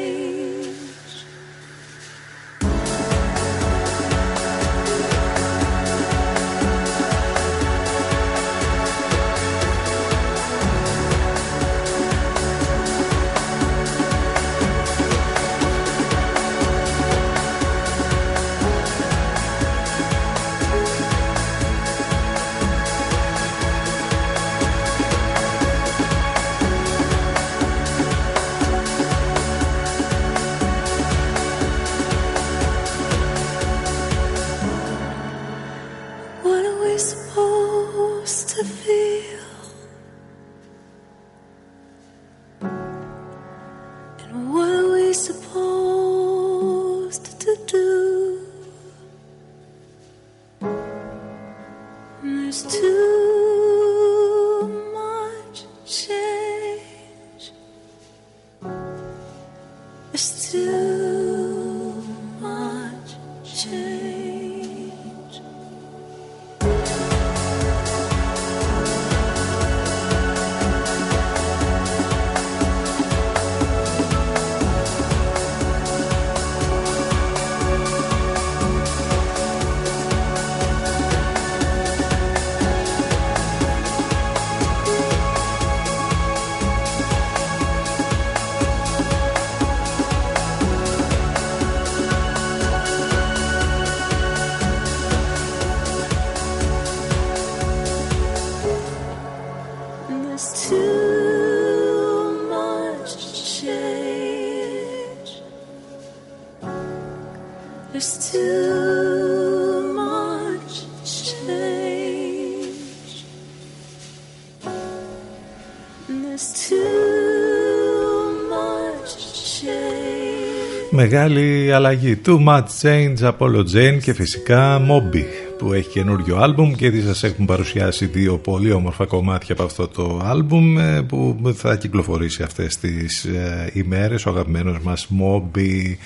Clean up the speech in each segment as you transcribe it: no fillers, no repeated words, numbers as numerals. Μεγάλη αλλαγή. Too much change, Apollo Jane και φυσικά Moby που έχει καινούριο άλμπουμ και ήδη σας έχουν παρουσιάσει δύο πολύ όμορφα κομμάτια από αυτό το άλμπουμ που θα κυκλοφορήσει αυτές τις ημέρες. Ο αγαπημένος μας Moby,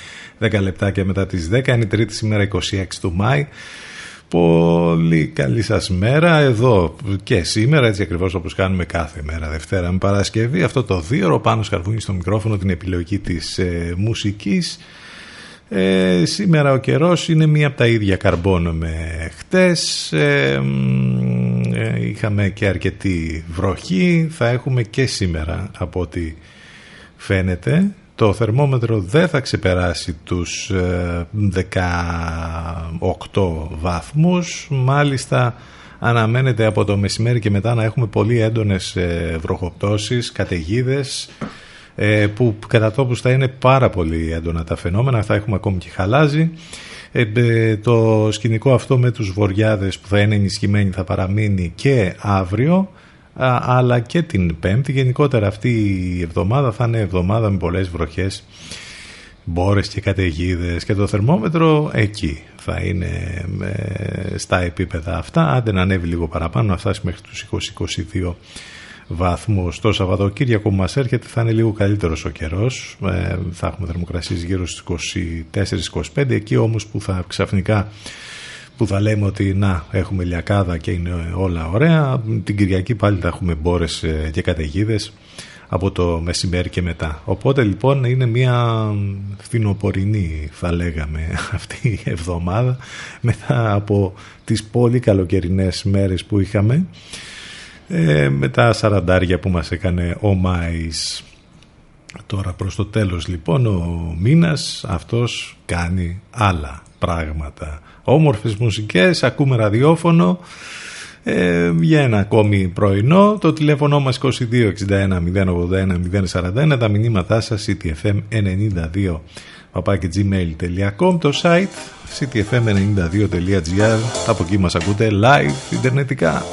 10 λεπτάκια μετά τις 10, είναι η τρίτη σήμερα 26 του Μάη. Πολύ καλή σας μέρα εδώ και σήμερα, έτσι ακριβώς όπως κάνουμε κάθε μέρα Δευτέρα με Παρασκευή, αυτό το δίωρο. Πάνος Καρβούνης στο μικρόφωνο, την επιλογή της μουσικής. Σήμερα ο καιρός είναι μία από τα ίδια καρμπόνο με χτες. Είχαμε και αρκετή βροχή, θα έχουμε και σήμερα από ό,τι φαίνεται. Το θερμόμετρο δεν θα ξεπεράσει τους 18 βαθμούς. Μάλιστα αναμένεται από το μεσημέρι και μετά να έχουμε πολύ έντονες βροχοπτώσεις, καταιγίδες, που κατά τόπους θα είναι πάρα πολύ έντονα τα φαινόμενα. Θα έχουμε ακόμη και χαλάζι. Το σκηνικό αυτό με τους βοριάδες που θα είναι ενισχυμένοι θα παραμείνει και αύριο, αλλά και την Πέμπτη. Γενικότερα αυτή η εβδομάδα θα είναι εβδομάδα με πολλές βροχές, μπόρες και καταιγίδες, και το θερμόμετρο εκεί θα είναι στα επίπεδα αυτά, άντε να ανέβει λίγο παραπάνω, να φτάσει μέχρι τους 20-22 βαθμούς. Το Σαββατοκύριακο που μας έρχεται θα είναι λίγο καλύτερος ο καιρός, θα έχουμε θερμοκρασίες γύρω στους 24-25, εκεί όμως που θα ξαφνικά που θα λέμε ότι να έχουμε λιακάδα και είναι όλα ωραία, την Κυριακή πάλι θα έχουμε μπόρες και καταιγίδες, από το μεσημέρι και μετά. Οπότε λοιπόν είναι μια φθινοπορεινή, θα λέγαμε, αυτή η εβδομάδα, μετά από τις πολύ καλοκαιρινές μέρες που είχαμε, με τα σαραντάρια που μας έκανε ο Μάης. Τώρα προς το τέλος λοιπόν ο μήνας αυτός κάνει άλλα πράγματα, όμορφες μουσικές, ακούμε ραδιόφωνο για ένα ακόμη πρωινό. Το τηλέφωνο μας 2261 081 041, τα μηνύματά σας cityfm92.gmail.com, το site cityfm92.gr, από εκεί μας ακούτε live ιντερνετικά.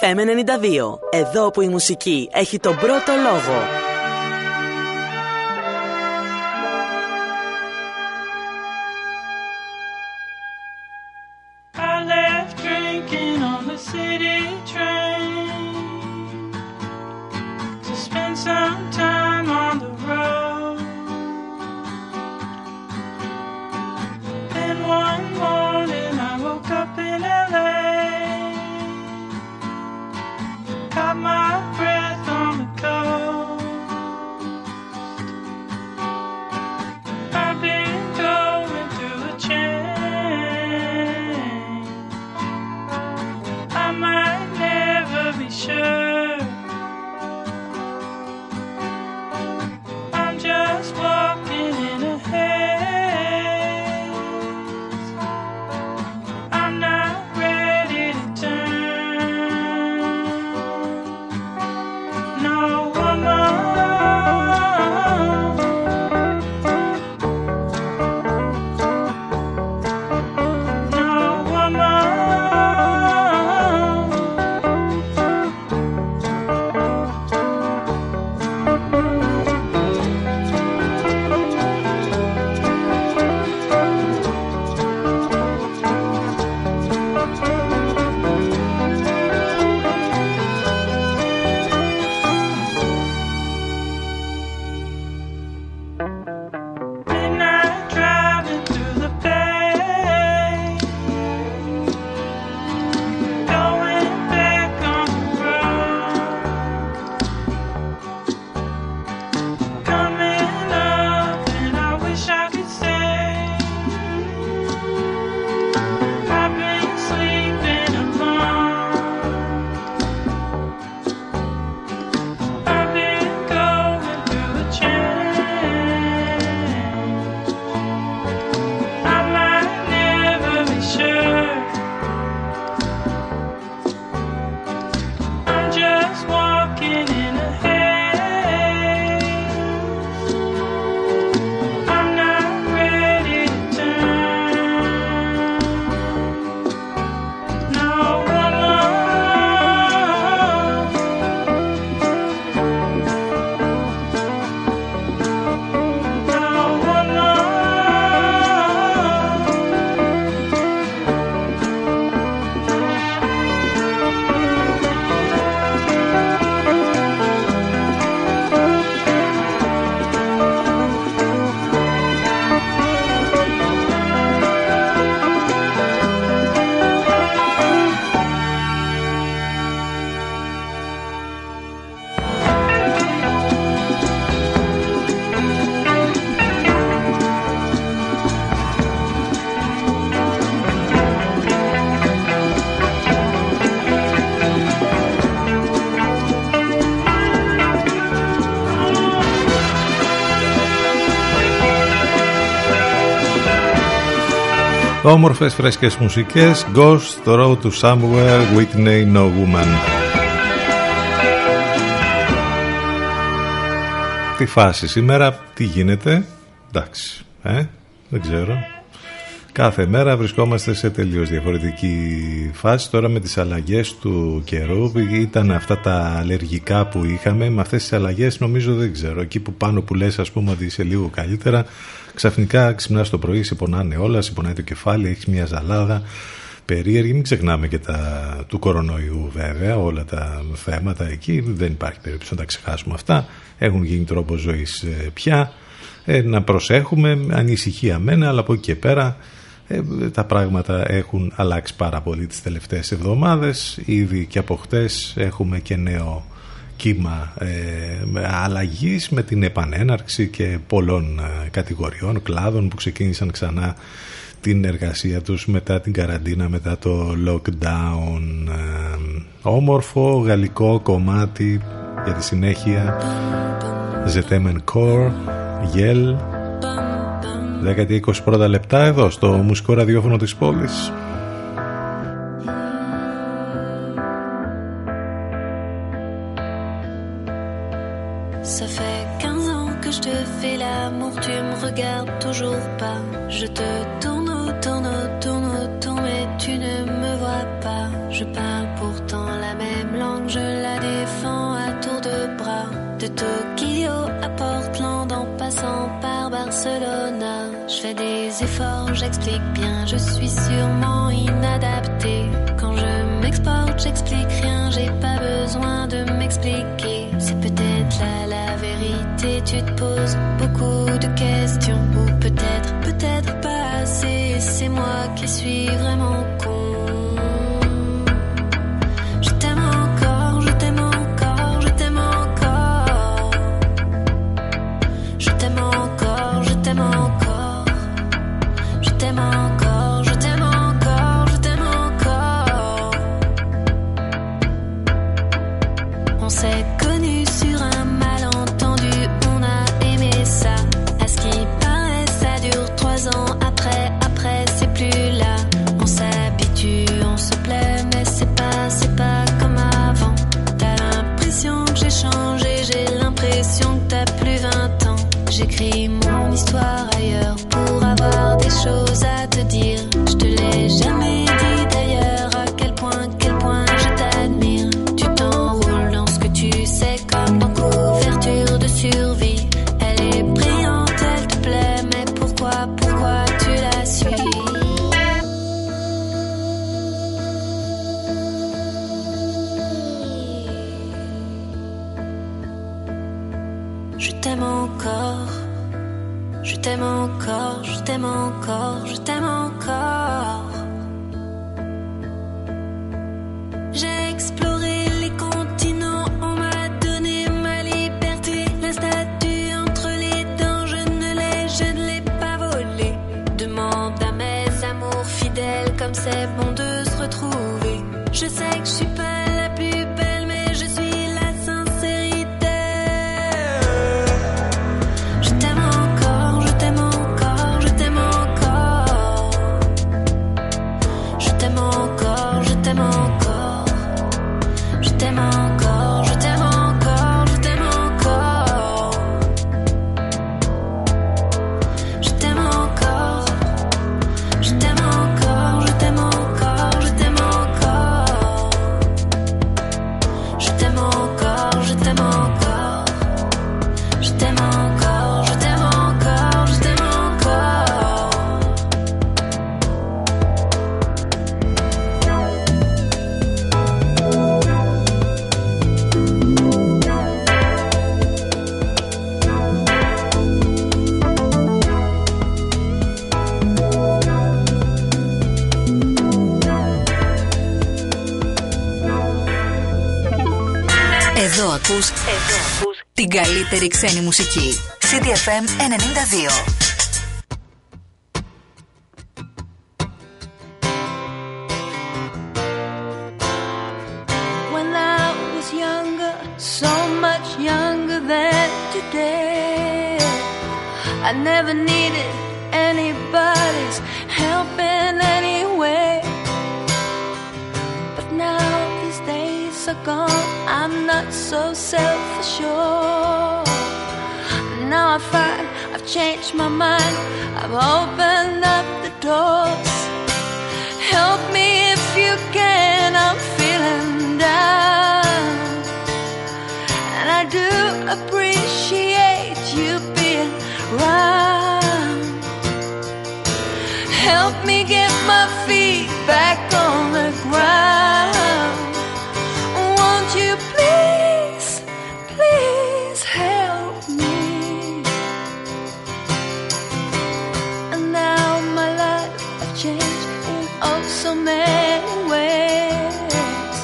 FM 92. Εδώ που η μουσική έχει τον πρώτο λόγο. Όμορφες φρέσκες μουσικές, Ghost, The Road to Somewhere, Whitney, No Woman. Τι φάση σήμερα, τι γίνεται, εντάξει, δεν ξέρω. Κάθε μέρα βρισκόμαστε σε τελείως διαφορετική φάση. Τώρα με τις αλλαγές του καιρού, ήταν αυτά τα αλλεργικά που είχαμε. Με αυτές τις αλλαγές νομίζω δεν ξέρω. Εκεί που πάνω που λες ας πούμε ότι είσαι λίγο καλύτερα, ξαφνικά ξυπνάς το πρωί, σε πονάνε όλα, σε πονάει το κεφάλι, έχεις μια ζαλάδα περίεργη. Μην ξεχνάμε και τα του κορονοϊού βέβαια, όλα τα θέματα εκεί. Δεν υπάρχει περίπτωση να τα ξεχάσουμε αυτά. Έχουν γίνει τρόπο ζωής πια. Να προσέχουμε, ανησυχία μένα, αλλά από εκεί και πέρα τα πράγματα έχουν αλλάξει πάρα πολύ τις τελευταίες εβδομάδες. Ήδη και από χτες έχουμε και νέο κύμα αλλαγής με την επανέναρξη και πολλών κατηγοριών, κλάδων που ξεκίνησαν ξανά την εργασία τους μετά την καραντίνα, μετά το lockdown. Όμορφο γαλλικό κομμάτι για τη συνέχεια, The Temen Core, Γελ, 10-21 λεπτά εδώ στο μουσικό ραδιόφωνο της πόλης. Ça fait 15 ans que je te fais l'amour, tu me regardes toujours pas. Je te tourne autour, autour, autour, mais tu ne me vois pas. Je parle pourtant la même langue, je la défends à tour de bras. De Tokyo à Portland en passant par Barcelona, je fais des efforts, j'explique bien, je suis sûrement inadaptée. Quand je m'exporte, j'explique rien, j'ai pas besoin de m'expliquer. C'est peut-être là la vérité, tu te poses beaucoup de questions. Ou peut-être, peut-être pas assez, c'est moi qui suis vraiment con. J'écris mon histoire ailleurs pour avoir des choses à te dire. Je te l'ai jamais dit d'ailleurs, à quel point je t'admire. Tu t'enroules dans ce que tu sais, comme dans couverture de survie. Elle est brillante, elle te plaît, mais pourquoi, pourquoi tu la suis? Je t'aime encore. Je t'aime encore, je t'aime encore, je t'aime encore. J'ai exploré les continents, on m'a donné ma liberté. La statue entre les dents, je ne l'ai pas volée. Demande à mes amours fidèles comme c'est bon de se retrouver. Je sais que je suis pas la plus belle, mais je suis la sincérité. Εδώ ακούς την καλύτερη ξένη μουσική. City FM 92. When I was younger, so much younger than today, I never needed anybody's help. happen anyway. But now these days are gone, I'm not so self-assured. Now I find I've changed my mind, I've opened up the doors. Help me if you can, I'm feeling down. And I do appreciate you being around. Help me get my feet back on the ground. Won't you please, please help me? And now my life has changed in oh so many ways.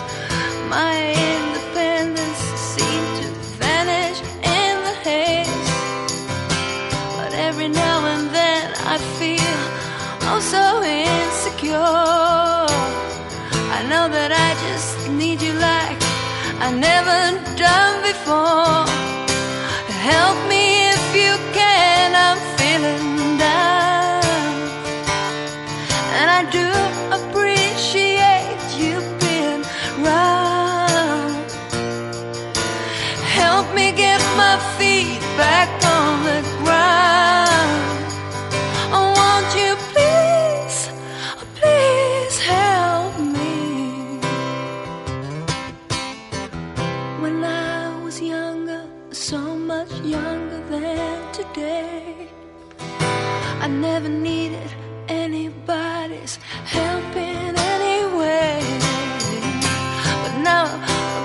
My independence seemed to vanish in the haze. But every now and then I feel oh so insecure. I know that I just need you like I never done before. Help me if you can, I'm feeling down. And I do appreciate you being around. Help me get my feet back on the ground. Oh, won't you please, please help me? When I was younger, so much younger than today, I never needed anybody's help in any way. But now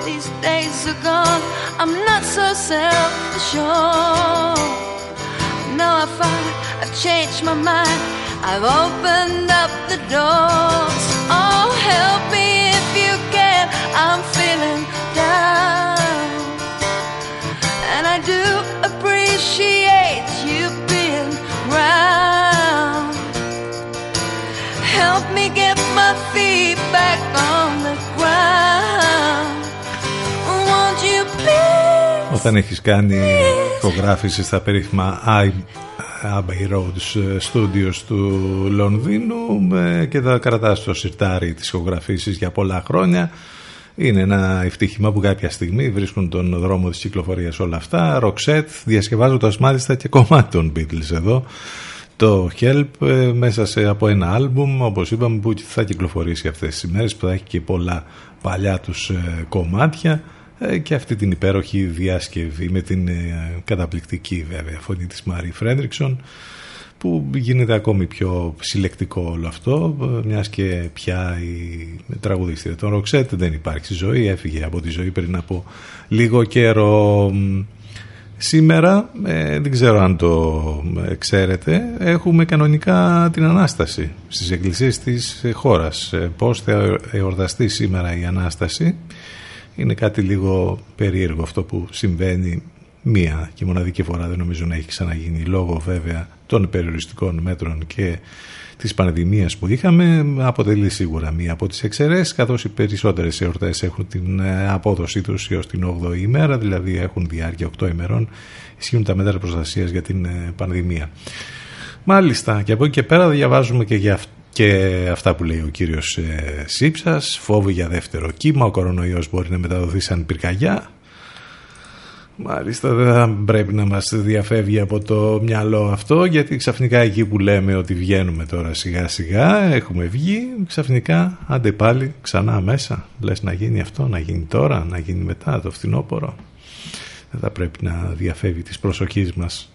these days are gone, I'm not so self-assured. Now I find I've changed my mind, I've opened up the doors. Oh, help me if you can, I'm feeling down. And I do appreciate you being round. Help me get my feet back on the ground. Won't you please? Όταν έχεις κάνει ηχογράφηση στα περίφημα Abbey Road Studios του Λονδίνου και θα κρατάς το σιρτάρι της ηχογραφήσεις για πολλά χρόνια, είναι ένα ευτύχημα που κάποια στιγμή βρίσκουν τον δρόμο της κυκλοφορίας όλα αυτά. Roxette, διασκευάζοντας μάλιστα και κομμάτι των Beatles εδώ, το Help, μέσα από ένα άλμπουμ, όπως είπαμε, που θα κυκλοφορήσει αυτές τις ημέρες, που θα έχει και πολλά παλιά τους κομμάτια και αυτή την υπέροχη διάσκευη με την καταπληκτική βέβαια φωνή της Μαρή Φρέντριξον, που γίνεται ακόμη πιο συλλεκτικό όλο αυτό, μιας και πια η τραγουδίστρια των Ροξέτ δεν υπάρχει στη ζωή, έφυγε από τη ζωή πριν από λίγο καιρό. Σήμερα, δεν ξέρω αν το ξέρετε, έχουμε κανονικά την Ανάσταση στις εκκλησίες της χώρας. Πώς θα εορταστεί σήμερα η Ανάσταση? Είναι κάτι λίγο περίεργο αυτό που συμβαίνει μία και μοναδική φορά, δεν νομίζω να έχει ξαναγίνει, λόγω βέβαια των περιοριστικών μέτρων και της πανδημίας που είχαμε. Αποτελεί σίγουρα μία από τις εξαιρέσεις, καθώς οι περισσότερες εορτές έχουν την απόδοσή τους έως την 8η ημέρα, δηλαδή έχουν διάρκεια 8 ημερών, ισχύουν τα μέτρα προστασίας για την πανδημία. Μάλιστα, και από εκεί και πέρα διαβάζουμε και για αυτό. Και αυτά που λέει ο κύριος Σύψας, φόβο για δεύτερο κύμα, ο κορονοϊός μπορεί να μεταδοθεί σαν πυρκαγιά. Μάλιστα, δεν θα πρέπει να μας διαφεύγει από το μυαλό αυτό, γιατί ξαφνικά εκεί που λέμε ότι βγαίνουμε τώρα σιγά σιγά, έχουμε βγει, ξαφνικά άντε πάλι ξανά μέσα. Λες να γίνει αυτό, να γίνει τώρα, να γίνει μετά το φθινόπωρο. Δεν θα πρέπει να διαφεύγει της προσοχής μας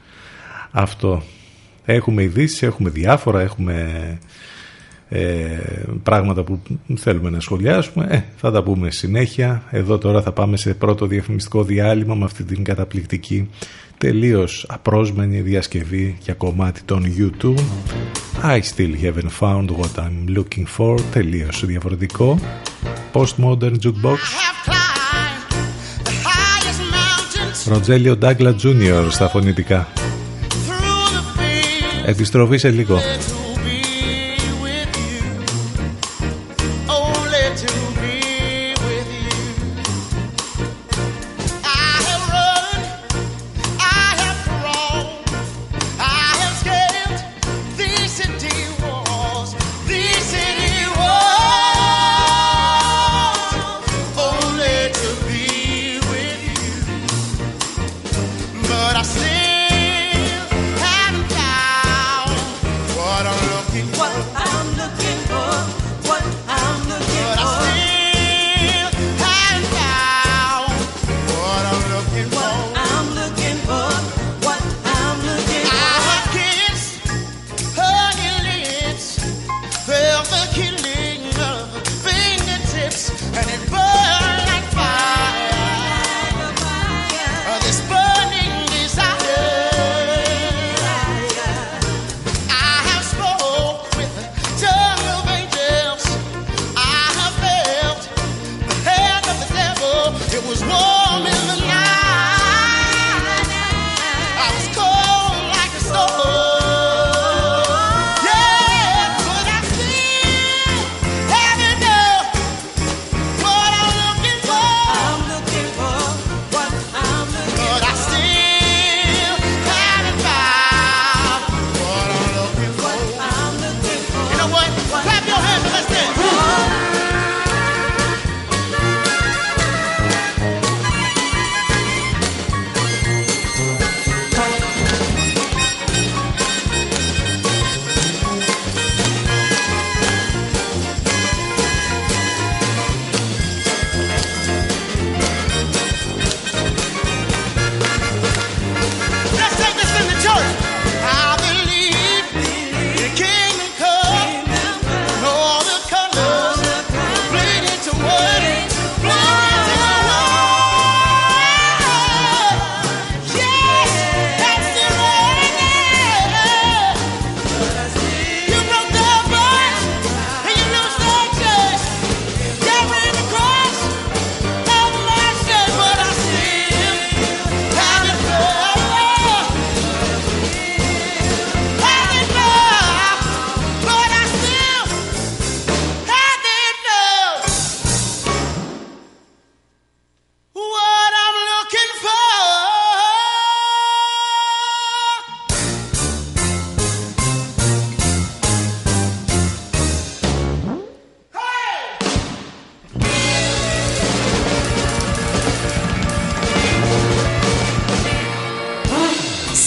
αυτό. Έχουμε ειδήσεις, έχουμε διάφορα, έχουμε πράγματα που θέλουμε να σχολιάσουμε, θα τα πούμε συνέχεια. Εδώ τώρα θα πάμε σε πρώτο διαφημιστικό διάλειμμα με αυτή την καταπληκτική, τελείως απρόσμενη διασκευή για κομμάτι των U2, I still haven't found what I'm looking for, τελείως διαφορετικό, Postmodern Jukebox, Rozelia Douglas Jr. στα φωνητικά. Επιστροφή σε λίγο.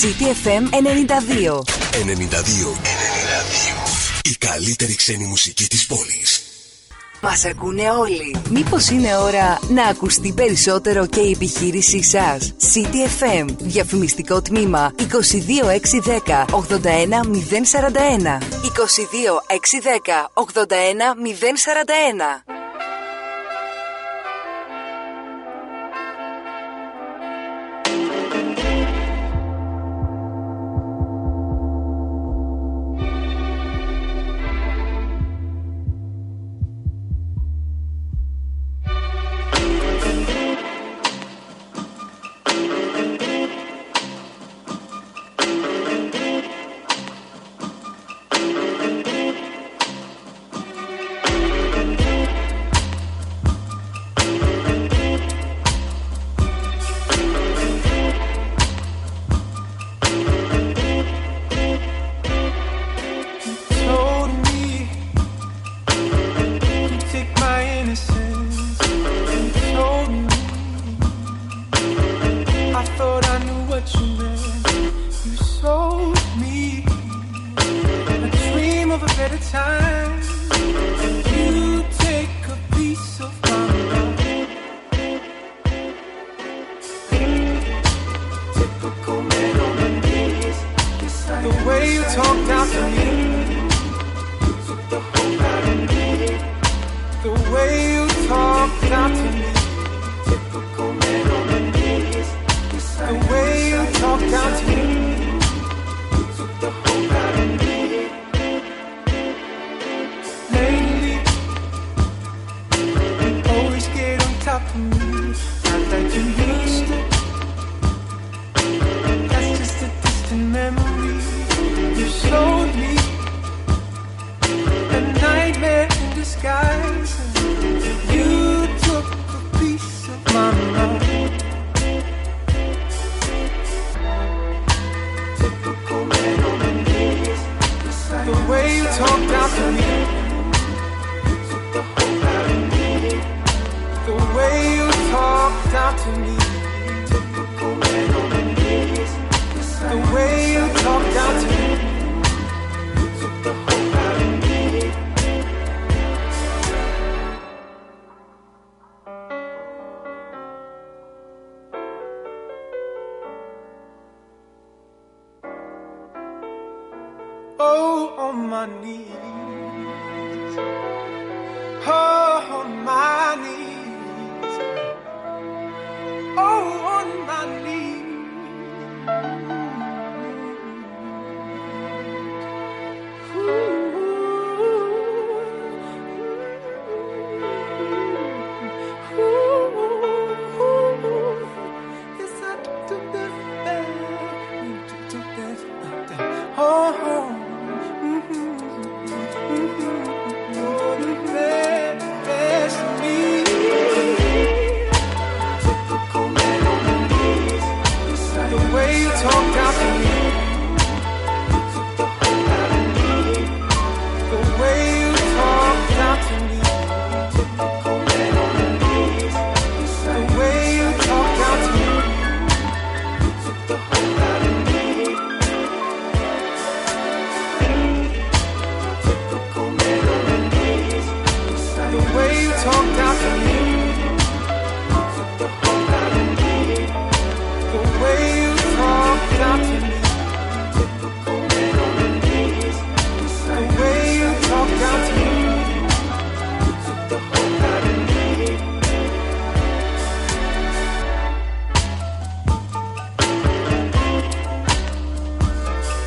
City FM 92. 92. Η καλύτερη ξένη μουσική της πόλης. Μας ακούνε όλοι. Μήπως είναι ώρα να ακουστεί περισσότερο και η επιχείρησή σας? City FM. Διαφημιστικό τμήμα 22610 81041. 22610 81041.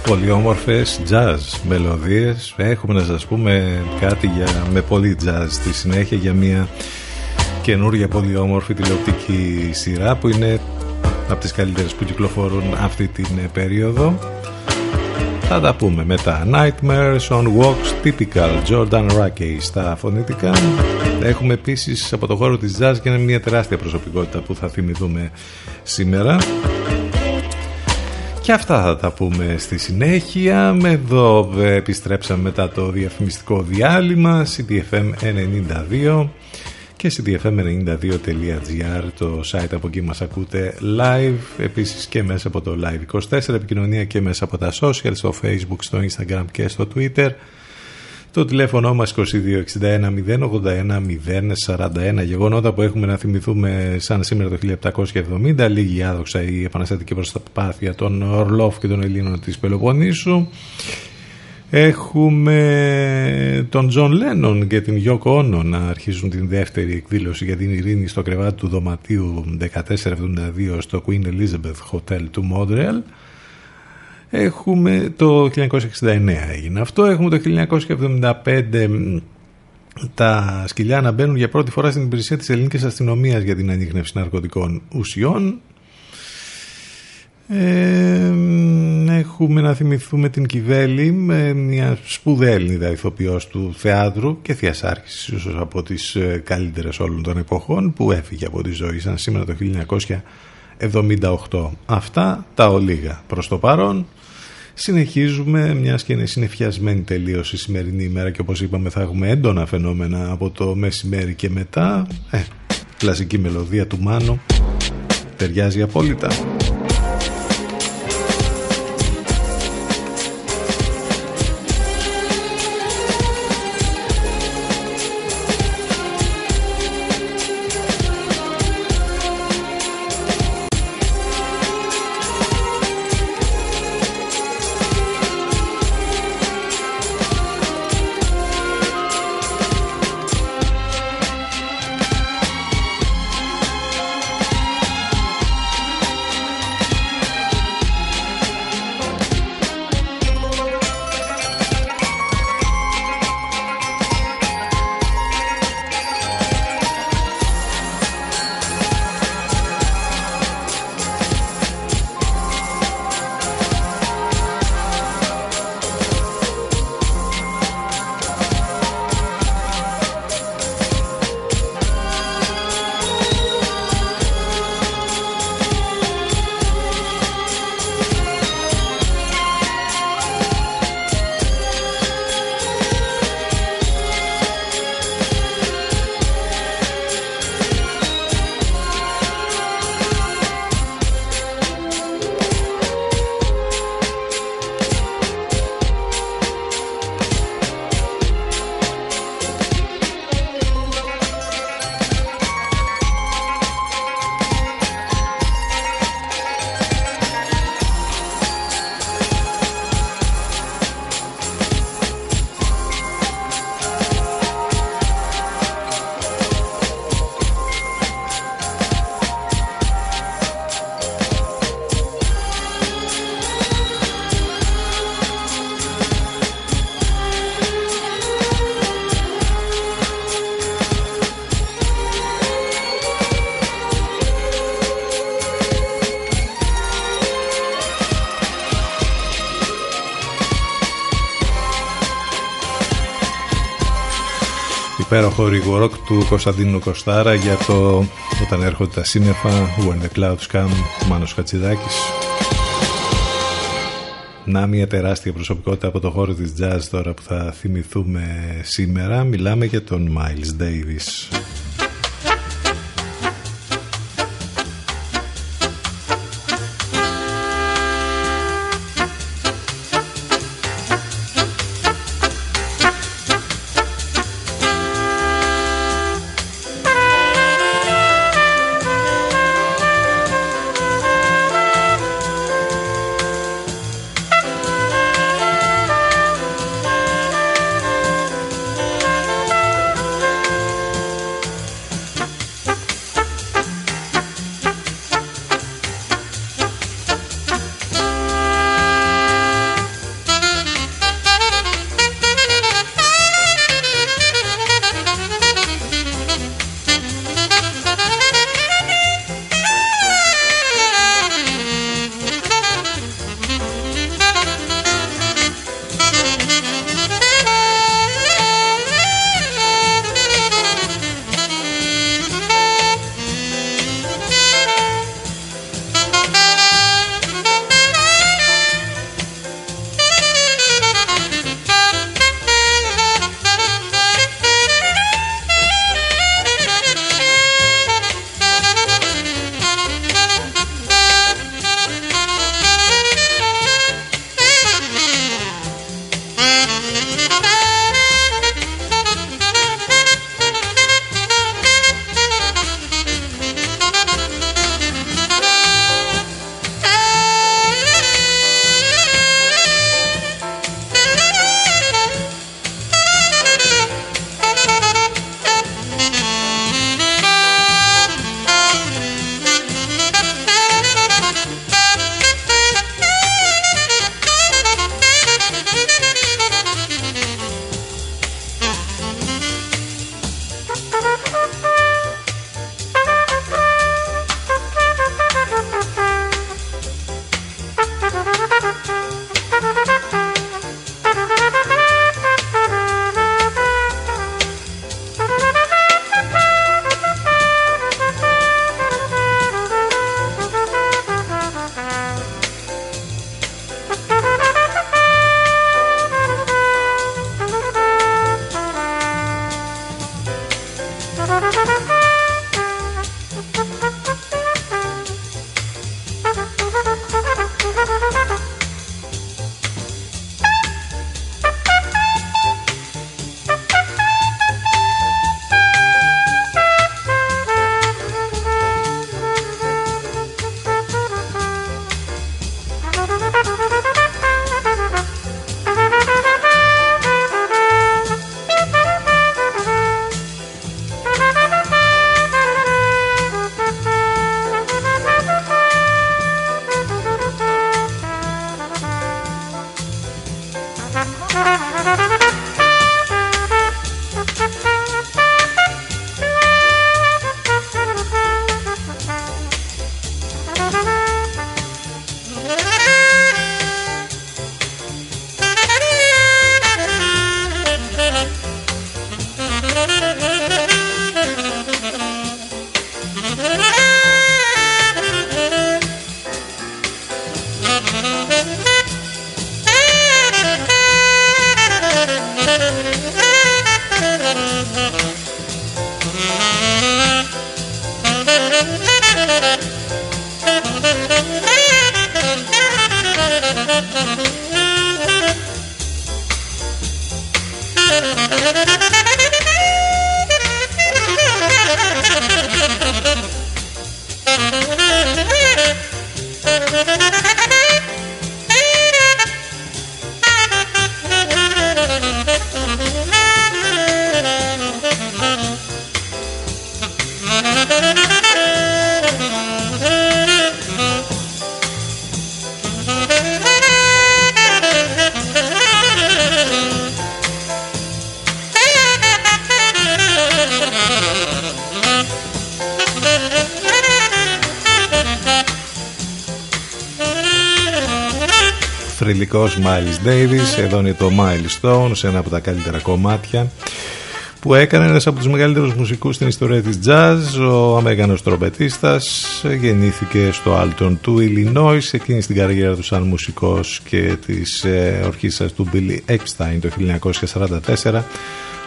Πολύ όμορφες jazz μελωδίες. Έχουμε να σας πούμε κάτι με πολύ jazz στη συνέχεια για μια καινούργια πολύ όμορφη τηλεοπτική σειρά που είναι από τις καλύτερες που κυκλοφορούν αυτή την περίοδο. Θα τα πούμε μετά. Nightmares on Walks, typical Jordan Raki στα φωνητικά. Έχουμε επίσης από το χώρο της jazz και είναι μια τεράστια προσωπικότητα που θα θυμηθούμε σήμερα. Και αυτά θα τα πούμε στη συνέχεια. Εδώ επιστρέψαμε μετά το διαφημιστικό διάλειμμα. CDFM 92 και cityfm92.gr, το site, από εκεί μας ακούτε live, επίσης και μέσα από το Live24, επικοινωνία και μέσα από τα social, στο Facebook, στο Instagram και στο Twitter. Το τηλέφωνο μας 2261 081 041. Γεγονότα που έχουμε να θυμηθούμε σαν σήμερα το 1770, λίγη άδοξα η επαναστατική προσπάθεια των Ορλόφ και των Ελλήνων της Πελοποννήσου. Έχουμε τον John Lennon και την Yoko Ono να αρχίσουν την δεύτερη εκδήλωση για την ειρήνη στο κρεβάτι του δωματίου 1472 στο Queen Elizabeth Hotel του Montreal. Έχουμε το 1969 έγινε αυτό. Έχουμε το 1975 τα σκυλιά να μπαίνουν για πρώτη φορά στην υπηρεσία της ελληνικής αστυνομίας για την ανίχνευση ναρκωτικών ουσιών. Έχουμε να θυμηθούμε την Κιβέλη, μια σπουδαία Έλληνα ηθοποιός του θεάτρου και θεασάρχης, ίσως από τις καλύτερες όλων των εποχών, που έφυγε από τη ζωή σαν σήμερα το 1978. Αυτά τα ολίγα προς το παρόν. Συνεχίζουμε, μιας και είναι συνεφιασμένη τελείως η σημερινή ημέρα και όπως είπαμε θα έχουμε έντονα φαινόμενα από το μεσημέρι και μετά. Κλασική μελωδία του Μάνου, ταιριάζει απόλυτα. Υπέροχο ριγορόκ του Κωνσταντίνου Κοστάρα για το «Όταν έρχονται τα σύννεφα», «When the clouds come», Μάνος Χατζηδάκης. Να, μια τεράστια προσωπικότητα από το χώρο της jazz τώρα που θα θυμηθούμε σήμερα. Μιλάμε για τον Miles Davis. Θρυλικός Miles Davis, εδώ είναι το Milestones, ένα από τα καλύτερα κομμάτια που έκανε ένας από τους μεγαλύτερους μουσικούς στην ιστορία της jazz. Ο Αμερικανός τρομπετίστας γεννήθηκε στο Άλτον του Ιλινόις, εκείνη στην καριέρα του σαν μουσικός και της ορχήστρας του Billy Eckstine το 1944,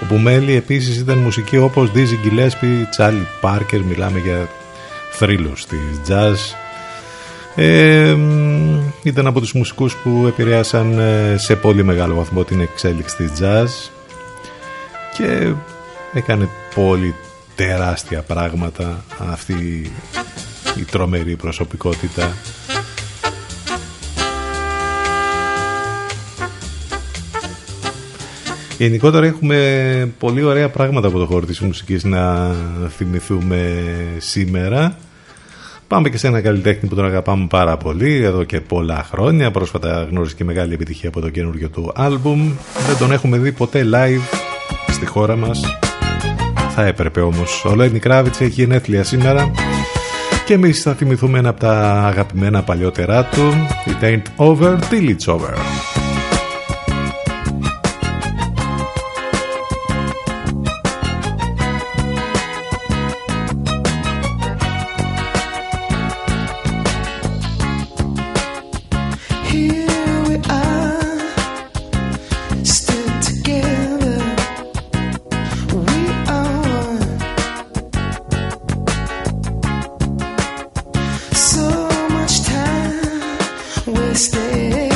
όπου μέλη επίσης ήταν μουσική όπως Dizzy Gillespie, Charlie Parker. Μιλάμε για θρύλους της jazz. Ήταν από τους μουσικούς που επηρέασαν σε πολύ μεγάλο βαθμό την εξέλιξη της jazz και έκανε πολύ τεράστια πράγματα αυτή η τρομερή προσωπικότητα. Γενικότερα έχουμε πολύ ωραία πράγματα από το χώρο της μουσικής να θυμηθούμε σήμερα. Πάμε και σε ένα καλλιτέχνη που τον αγαπάμε πάρα πολύ εδώ και πολλά χρόνια. Πρόσφατα γνώρισε και μεγάλη επιτυχία από το καινούριο του άλμπουμ. Δεν τον έχουμε δει ποτέ live στη χώρα μας. Θα έπρεπε όμως. Ο Lenny Kravitz έχει γενέθλια σήμερα και εμείς θα θυμηθούμε ένα από τα αγαπημένα παλιότερά του. It ain't over till it's over. So much time wasted.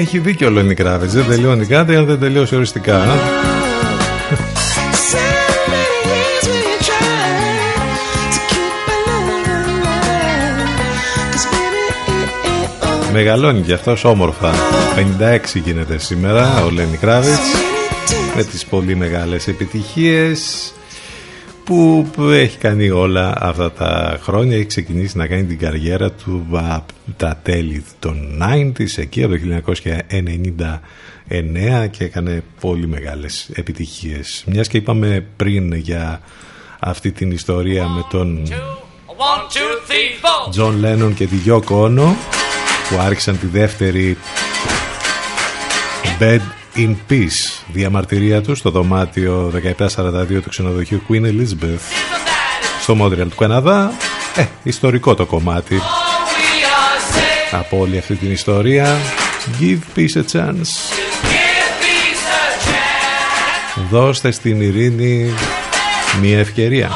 Έχει δίκιο ο Lenny Kravitz. Δεν τελειώνει κάτι αν δεν τελειώσει οριστικά. Μεγαλώνει και αυτός όμορφα. 56 γίνεται σήμερα ο Lenny Kravitz, με τις πολύ μεγάλες επιτυχίες που έχει κάνει όλα αυτά τα χρόνια. Έχει ξεκινήσει να κάνει την καριέρα του από τα τέλη των 90s, εκεί από το 1999, και έκανε πολύ μεγάλες επιτυχίες. Μιας και είπαμε πριν για αυτή την ιστορία με τον John Lennon και τη Yoko Ono, που άρχισαν τη δεύτερη Bed in Peace διαμαρτυρία τους στο δωμάτιο 1742 του ξενοδοχείου Queen Elizabeth στο Μόντρεαλ του Καναδά. Ιστορικό το κομμάτι από όλη αυτή την ιστορία. Give peace a chance. Δώστε στην ειρήνη μια ευκαιρία.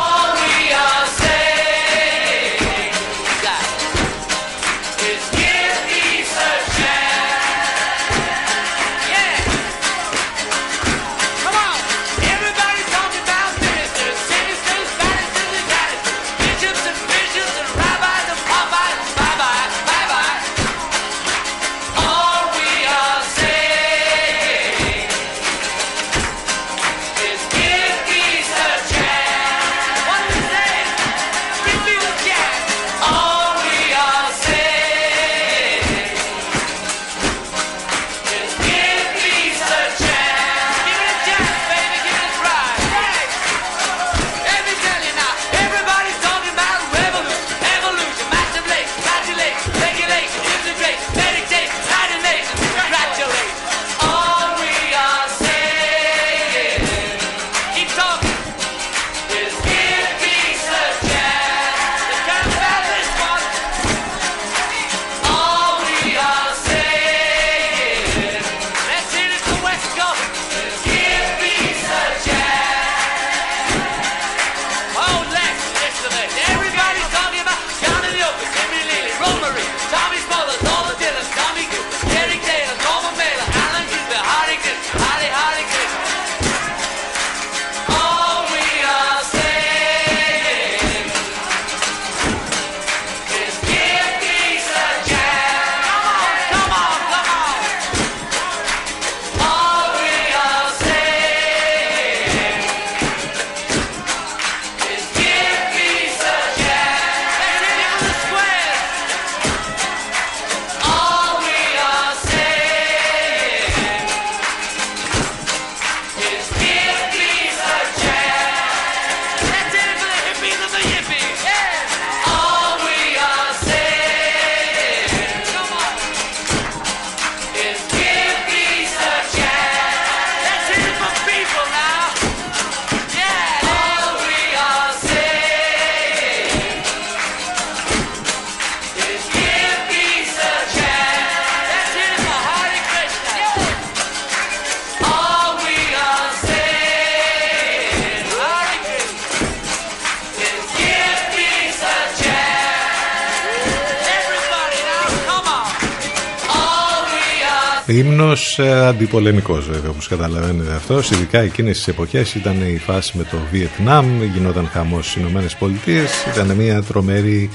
Ύμνος αντιπολεμικός, βέβαια, όπως καταλαβαίνετε αυτός. Ειδικά εκείνες τις εποχές ήταν η φάση με το Βιετνάμ, γινόταν χαμός στις Ηνωμένες Πολιτείες. Ήταν μια τρομερή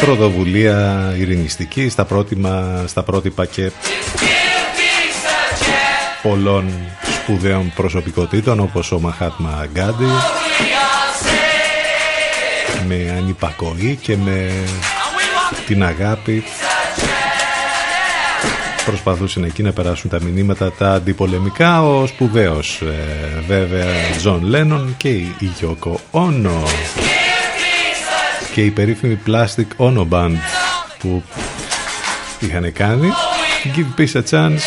πρωτοβουλία ειρηνιστική στα πρότυπα και πολλών σπουδαίων προσωπικότητων, όπως ο Μαχάτμα Γκάντι, με ανυπακοή και με την αγάπη. Προσπαθούσαν εκεί να περάσουν τα μηνύματα τα αντιπολεμικά. Ο σπουδαίος βέβαια John Lennon και η Yoko Ono και η περίφημη Plastic Ono Band που είχαν κάνει Give Peace a Chance.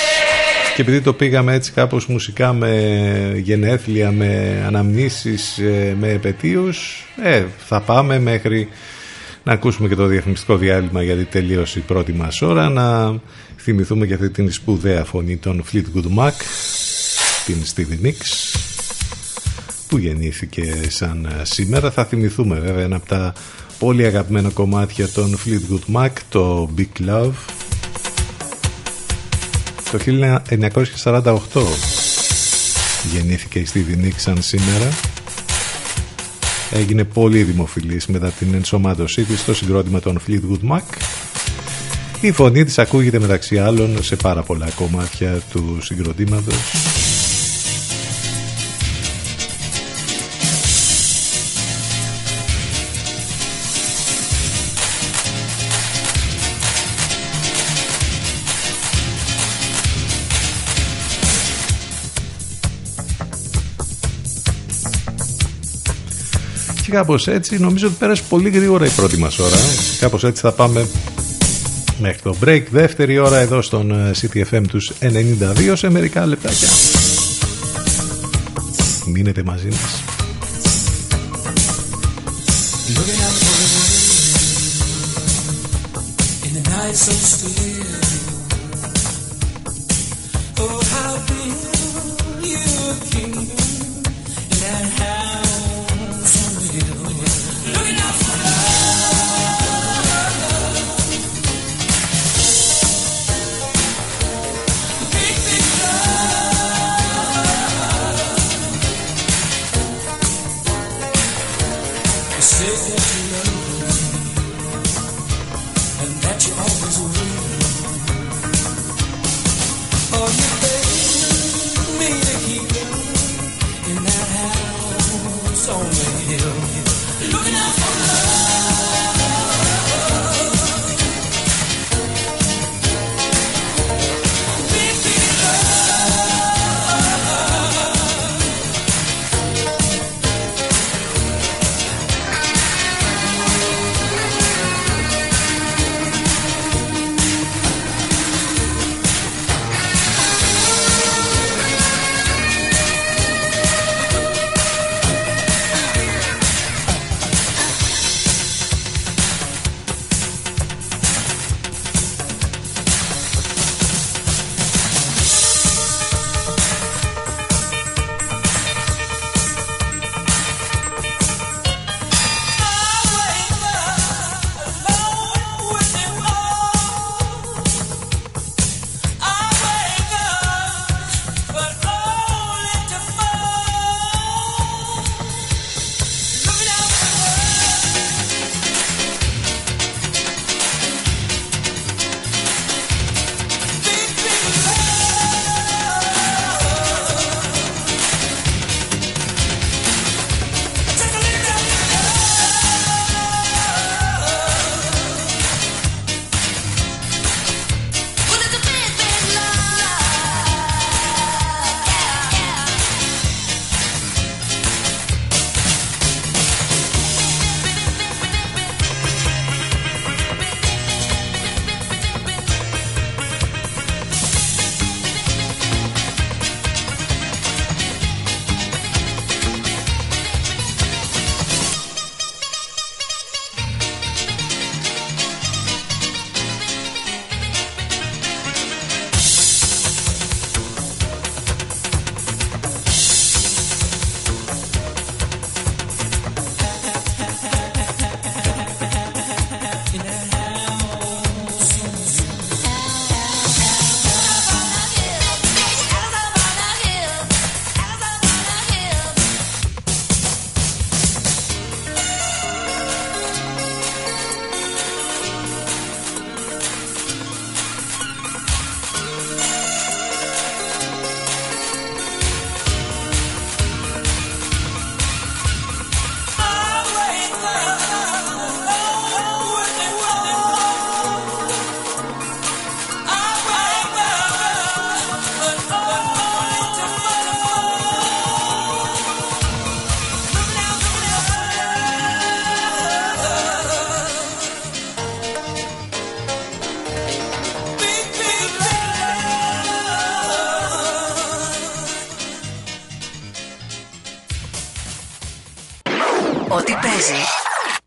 Και επειδή το πήγαμε έτσι κάπως μουσικά, με γενέθλια, με αναμνήσεις, με επετείους, θα πάμε μέχρι να ακούσουμε και το διαφημιστικό διάλειμμα, γιατί τελείωσε η πρώτη μας ώρα, να θυμηθούμε και αυτή την σπουδαία φωνή των Fleetwood Mac, την Stevie Nicks, που γεννήθηκε σαν σήμερα. Θα θυμηθούμε βέβαια ένα από τα πολύ αγαπημένα κομμάτια των Fleetwood Mac, το Big Love, Το 1948 γεννήθηκε η Stevie Nicks σαν σήμερα. Έγινε πολύ δημοφιλής μετά την ενσωμάτωσή της στο συγκρότημα των Fleetwood Mac. Η φωνή της ακούγεται μεταξύ άλλων σε πάρα πολλά κομμάτια του συγκροτήματος. Και κάπως έτσι νομίζω ότι πέρασε πολύ γρήγορα η πρώτη μας ώρα. Κάπως έτσι θα πάμε μέχρι το break. Δεύτερη ώρα εδώ στον City FM τους 92 σε μερικά λεπτάκια. Μείνετε μαζί μας.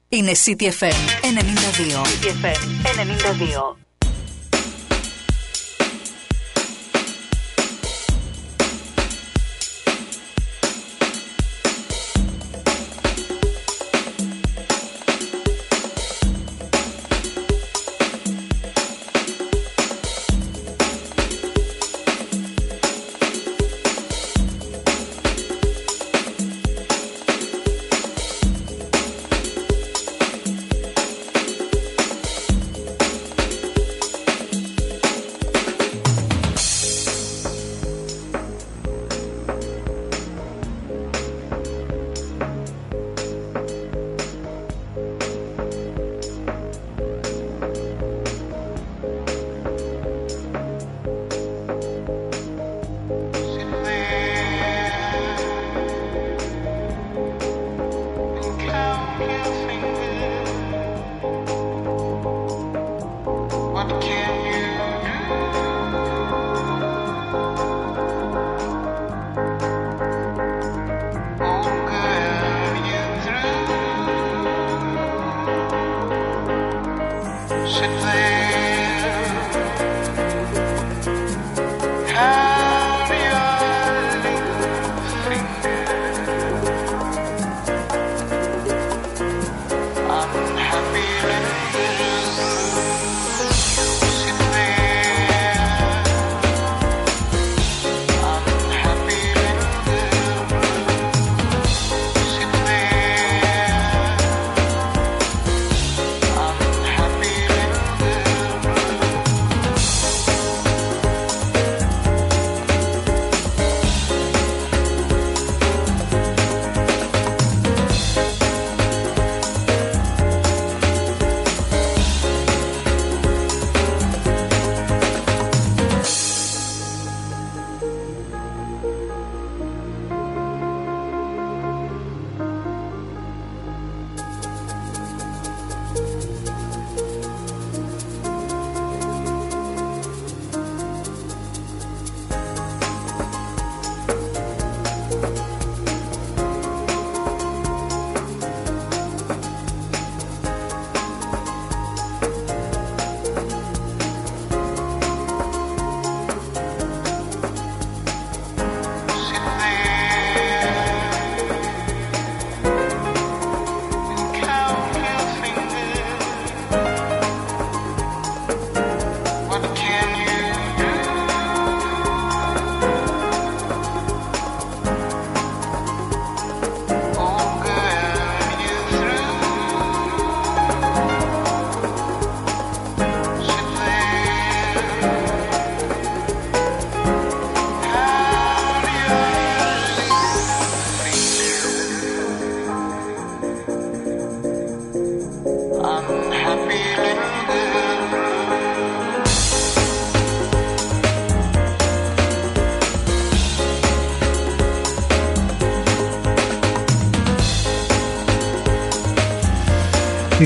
Είναι City FM 92. City FM 92.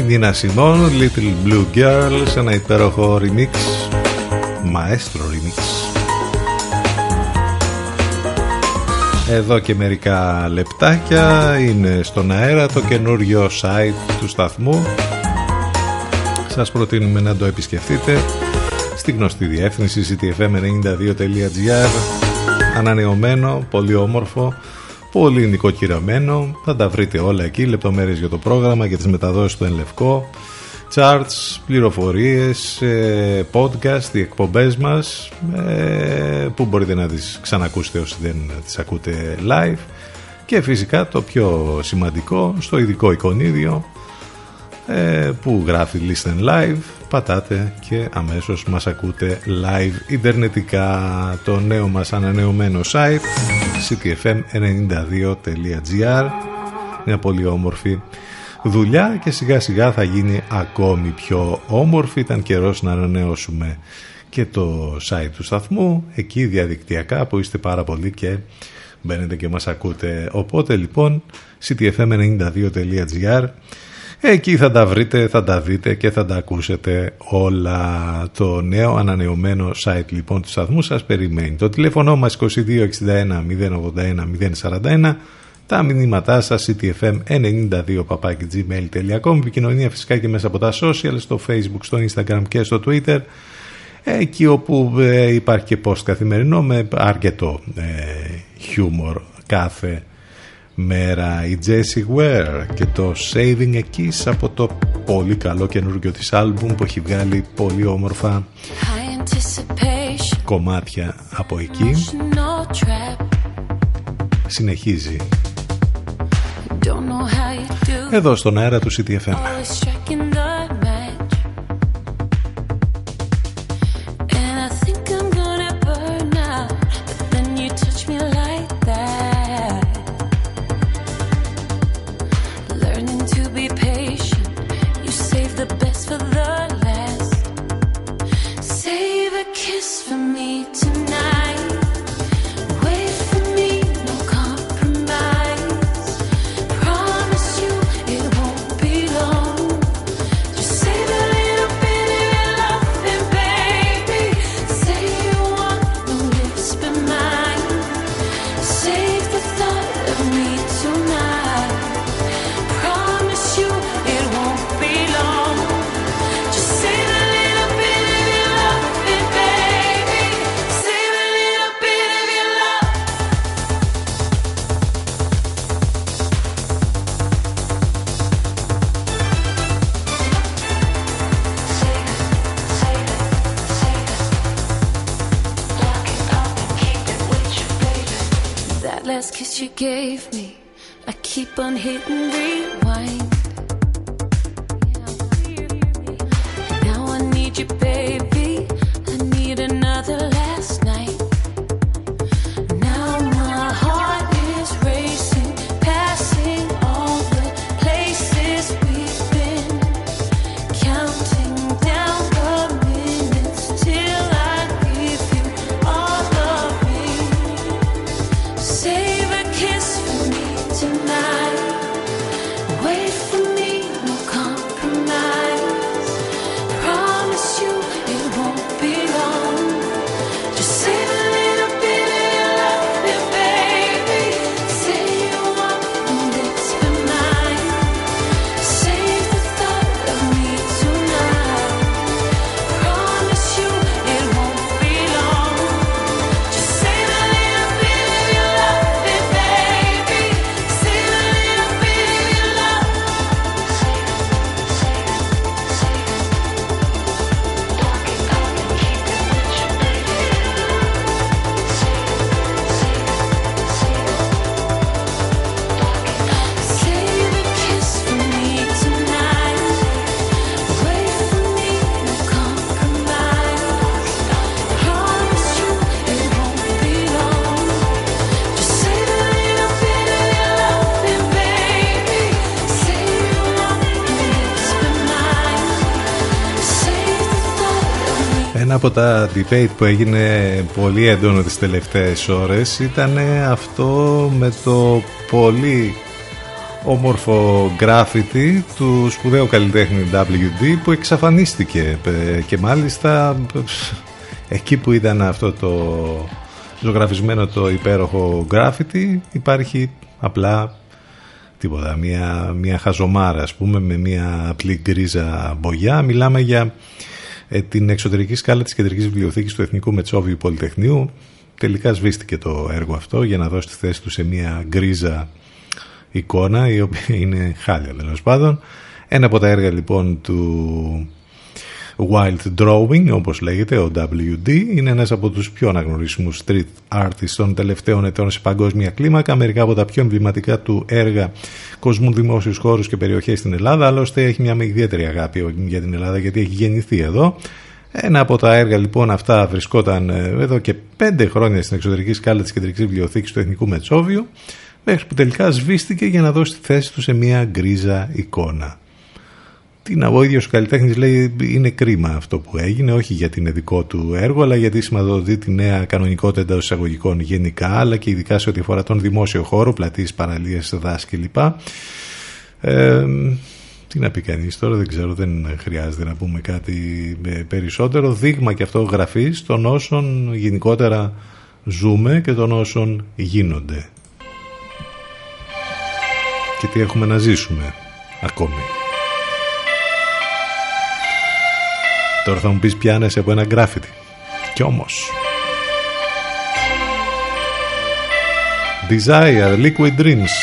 Νίνα Σιμών, Little Blue Girl, σε ένα υπέροχο remix, μαέστρο remix. Εδώ και μερικά λεπτάκια είναι στον αέρα το καινούριο site του σταθμού. Σας προτείνουμε να το επισκεφτείτε στη γνωστή διεύθυνση cityfm92.gr. Ανανεωμένο, πολύ όμορφο, πολύ νοικοκυριωμένο, θα τα βρείτε όλα εκεί, λεπτομέρειες για το πρόγραμμα, για τις μεταδόσεις του Ενλευκό, charts, πληροφορίες, podcast, οι εκπομπές μας, που μπορείτε να τις ξανακούσετε όσοι δεν τις ακούτε live, και φυσικά το πιο σημαντικό, στο ειδικό εικονίδιο που γράφει Listen Live, πατάτε και αμέσως μας ακούτε live ιντερνετικά. Το νέο μας ανανεωμένο site cityfm92.gr, μια πολύ όμορφη δουλειά και σιγά σιγά θα γίνει ακόμη πιο όμορφη. Ήταν καιρός να ανανεώσουμε και το site του σταθμού εκεί διαδικτυακά, που είστε πάρα πολύ και μπαίνετε και μας ακούτε. Οπότε λοιπόν cityfm92.gr, εκεί θα τα βρείτε, θα τα δείτε και θα τα ακούσετε όλα. Το νέο ανανεωμένο site λοιπόν του σταθμού σας περιμένει. Το τηλέφωνο μας 2261 081 041, τα μηνύματά σας cityfm92@gmail.com, επικοινωνία φυσικά και μέσα από τα social, στο Facebook, στο Instagram και στο Twitter, εκεί όπου υπάρχει και post καθημερινό με αρκετό χιούμορ κάθε μέρα. Η Jessie Ware και το Saving a Kiss από το πολύ καλό καινούργιο της άλμπουμ, που έχει βγάλει πολύ όμορφα κομμάτια από εκεί. Συνεχίζει εδώ στον αέρα του CTFM. best kiss you gave me. I keep on hitting rewind. Now I need you, baby. I need another last night. Now my heart is racing, passing all the places we've been, counting down the minutes till I give you all of me. Save a kiss for me tonight. Wait for me, no compromise. Promise you it won't be long. Just save a little bit of your love, and baby, say you want and it's been mine. Save the thought of me tonight. Promise you it won't be long. Just save a little bit of your love, and baby, save a little bit of your love. Save a kiss for me tonight. Wait for me, no compromise. Promise you it won't be long. Just save a little bit of your love, and baby, say you want and it's been mine. Save the thought of me. Ένα από τα debate που έγινε πολύ έντονο τις τελευταίες ώρες ήταν αυτό με το πολύ όμορφο γκράφιτι του σπουδαίου καλλιτέχνη WD που εξαφανίστηκε και μάλιστα εκεί που ήταν αυτό το ζωγραφισμένο το υπέροχο γκράφιτι υπάρχει απλά τίποτα, μια χαζομάρα ας πούμε με μια απλή γκρίζα μπογιά. Μιλάμε για την εξωτερική σκάλα της Κεντρικής Βιβλιοθήκης του Εθνικού Μετσόβιου Πολυτεχνείου. Τελικά σβήστηκε το έργο αυτό για να δώσει τη θέση του σε μια γκρίζα εικόνα η οποία είναι χάλια τέλος πάντων. Ένα από τα έργα λοιπόν του Wild Drawing όπως λέγεται, ο WD, είναι ένας από τους πιο αναγνωρισμούς street artists των τελευταίων ετών σε παγκόσμια κλίμακα. Μερικά από τα πιο εμβληματικά του έργα κοσμούν δημόσιους χώρους και περιοχές στην Ελλάδα. Άλλωστε έχει μια ιδιαίτερη αγάπη για την Ελλάδα γιατί έχει γεννηθεί εδώ. Ένα από τα έργα λοιπόν αυτά βρισκόταν εδώ και 5 χρόνια στην εξωτερική σκάλα της Κεντρικής Βιβλιοθήκης του Εθνικού Μετσόβιου, μέχρι που τελικά σβήστηκε για να δώσει τη θέση του σε μια γκρίζα εικόνα. Τι να πω, ο ίδιος ο καλλιτέχνης λέει είναι κρίμα αυτό που έγινε, όχι γιατί είναι δικό του έργο, αλλά γιατί σηματοδοτεί τη νέα κανονικότητα εντός εισαγωγικών γενικά, αλλά και ειδικά σε ό,τι αφορά τον δημόσιο χώρο, πλατείες, παραλίες, δάση κλπ. Τι να πει κανείς τώρα, δεν ξέρω, δεν χρειάζεται να πούμε κάτι περισσότερο. Δείγμα και αυτό γραφής των όσων γενικότερα ζούμε και των όσων γίνονται. Και τι έχουμε να ζήσουμε ακόμη. Τώρα θα μου πεις πιάνεσαι από ένα γκράφιτι. Κι όμως Desire, Liquid Dreams.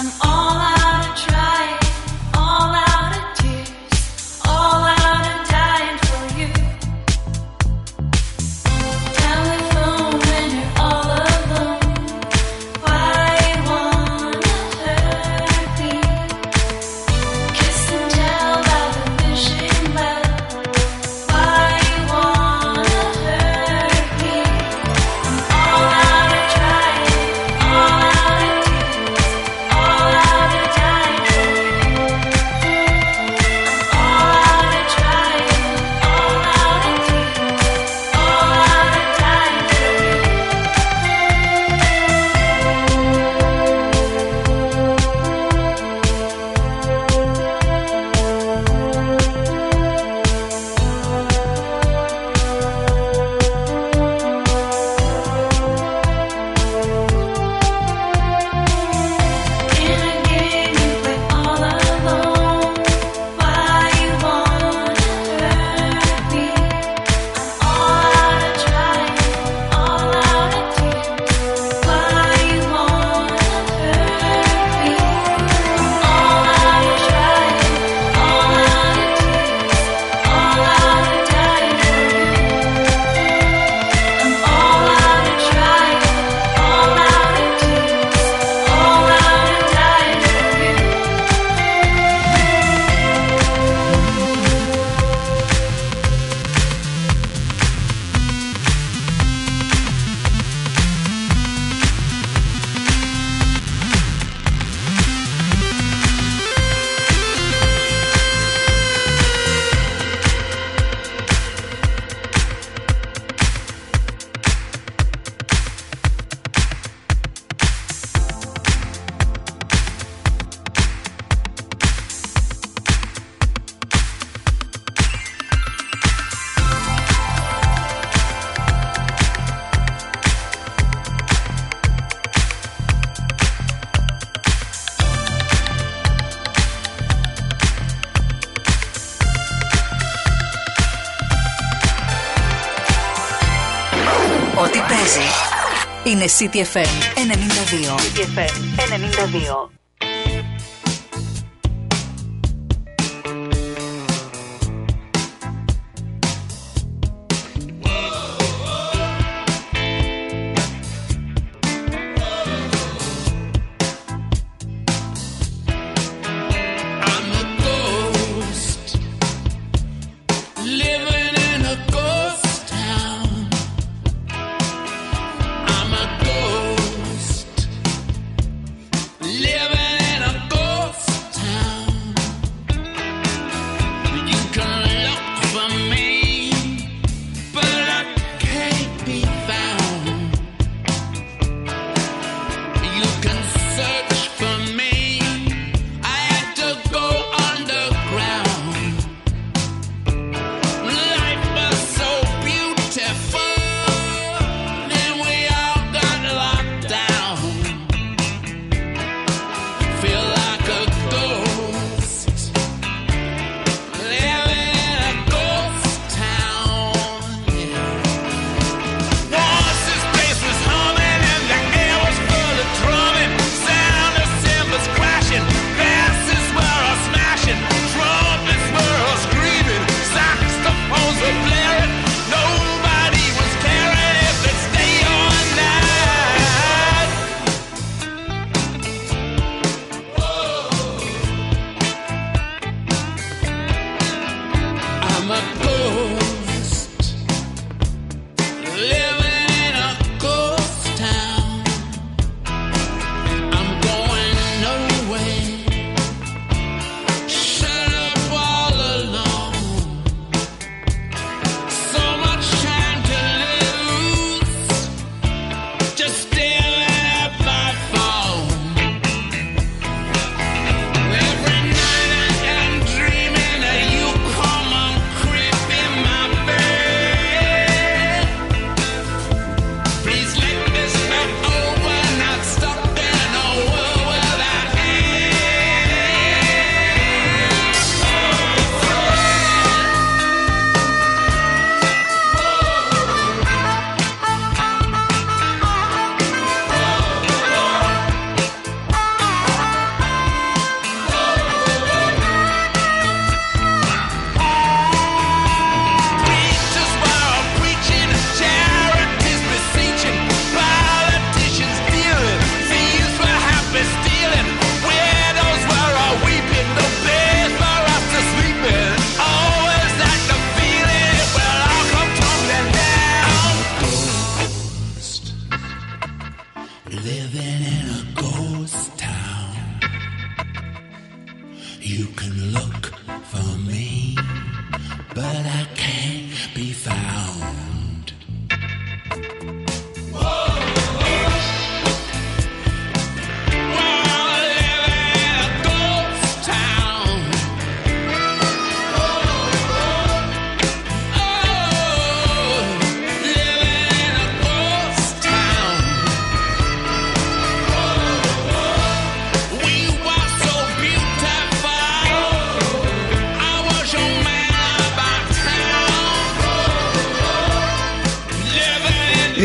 I'm all out of trying, all out of tears, all Είναι City FM 92. City FM 92.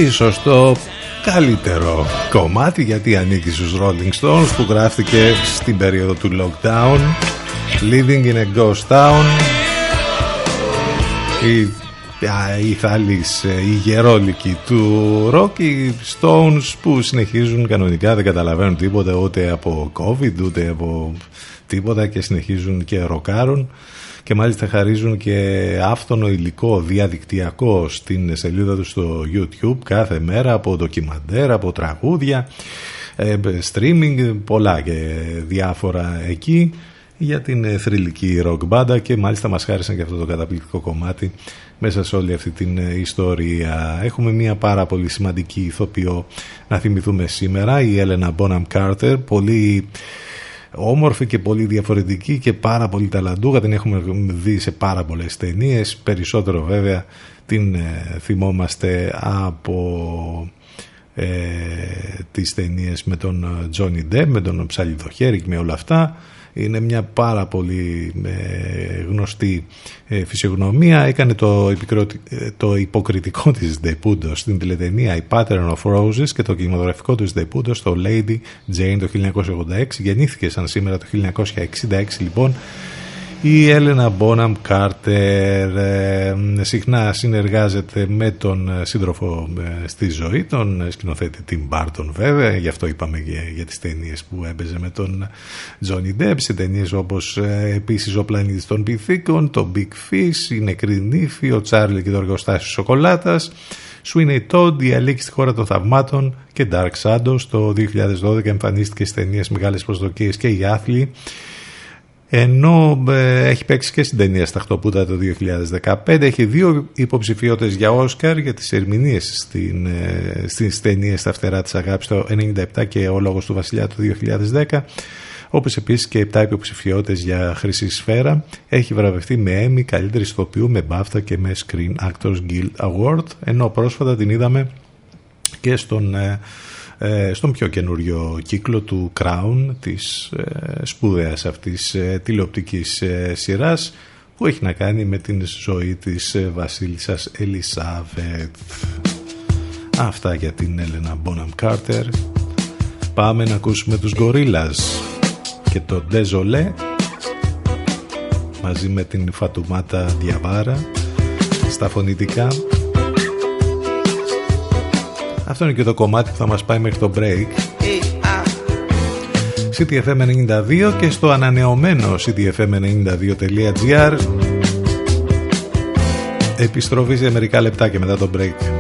Ίσως το καλύτερο κομμάτι, γιατί ανήκει στους Rolling Stones, που γράφτηκε στην περίοδο του lockdown. Living in a Ghost Town. Οι θάλεις, οι γερόλικοι του rock, οι Stones που συνεχίζουν κανονικά, δεν καταλαβαίνουν τίποτα ούτε από COVID ούτε από τίποτα, και συνεχίζουν και ροκάρουν. Και μάλιστα χαρίζουν και άφθονο υλικό διαδικτυακό στην σελίδα του στο YouTube κάθε μέρα, από ντοκιμαντέρ, από τραγούδια, streaming, πολλά και διάφορα εκεί για την θρυλική rock μπάντα, και μάλιστα μας χάρισαν και αυτό το καταπληκτικό κομμάτι μέσα σε όλη αυτή την ιστορία. Έχουμε μια πάρα πολύ σημαντική ηθοποιό να θυμηθούμε σήμερα, η Helena Bonham Carter, πολύ όμορφη και πολύ διαφορετική και πάρα πολύ ταλαντούχα. Την έχουμε δει σε πάρα πολλές ταινίες. Περισσότερο βέβαια την θυμόμαστε από τις ταινίες με τον Johnny Depp, με τον Ψαλιδοχέρη και με όλα αυτά. είναι μια πάρα πολύ γνωστή φυσιογνωμία. Έκανε το υποκριτικό της ντεπούντο στην τηλεταινία «Η Pattern of Roses» και το κινηματογραφικό της ντεπούντο στο Lady Jane το 1986. Γεννήθηκε σαν σήμερα το 1966 λοιπόν η Έλενα Μπόναμ Κάρτερ. Συχνά συνεργάζεται με τον σύντροφο στη ζωή, τον σκηνοθέτη Τιμ Μπάρτον βέβαια, γι' αυτό είπαμε για τις ταινίες που έμπαιζε με τον Τζόνι Ντεπ, σε ταινίες όπως επίσης «Ο πλανήτης των πυθίκων», το Big Fish, «Η νεκρή νύφη», «Ο Τσάρλι και το εργοστάσιο σοκολάτας», Sweeney Todd, «Η Αλήκη στη χώρα των θαυμάτων» και Dark Shadows. Το 2012 εμφανίστηκε στις ταινίες «Μεγάλες προσδοκίες» και «Οι άθλοι», ενώ έχει παίξει και στην ταινία «Σταχτοπούτα» το 2015. Έχει 2 υποψηφιότητες για Όσκαρ για τις ερμηνείες στις ταινίες «Τα φτερά της αγάπης» το 1997 και «Ο λόγος του βασιλιά» το 2010, όπως επίσης και 7 υποψηφιότητες για Χρυσή Σφαίρα. Έχει βραβευτεί με Emmy, καλύτερη ηθοποιού, με BAFTA και με Screen Actors Guild Award, ενώ πρόσφατα την είδαμε και στον πιο καινούριο κύκλο του Crown, της σπουδαίας αυτής τηλεοπτικής σειράς που έχει να κάνει με την ζωή της βασίλισσας Ελισάβετ. Αυτά για την Έλενα Μπόναμ Κάρτερ. Πάμε να ακούσουμε τους Γκορίλας και το Ντεζολέ μαζί με την Φατουμάτα Διαβάρα στα φωνητικά. Αυτό είναι και το κομμάτι που θα μας πάει μέχρι το break. CityFM92 και στο ανανεωμένο cityfm92.gr. Επιστροφή σε μερικά λεπτά και μετά το break.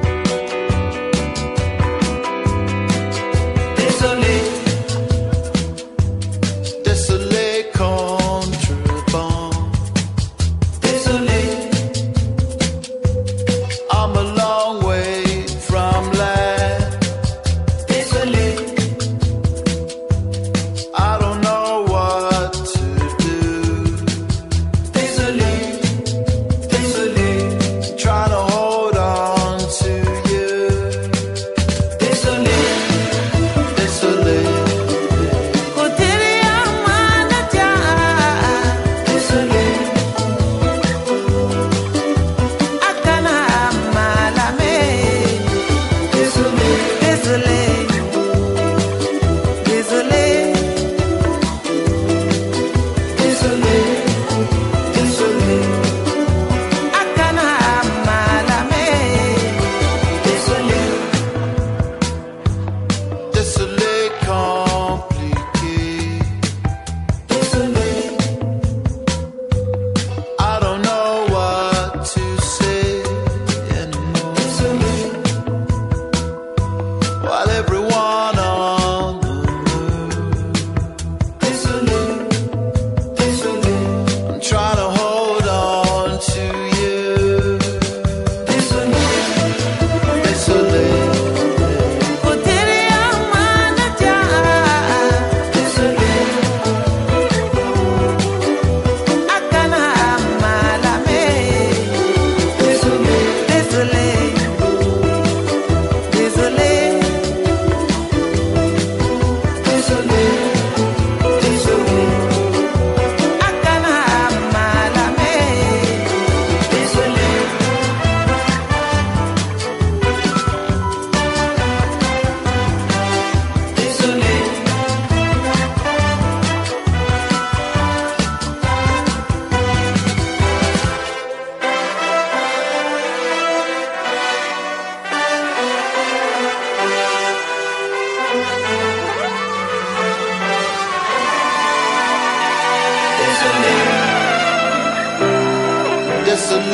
It's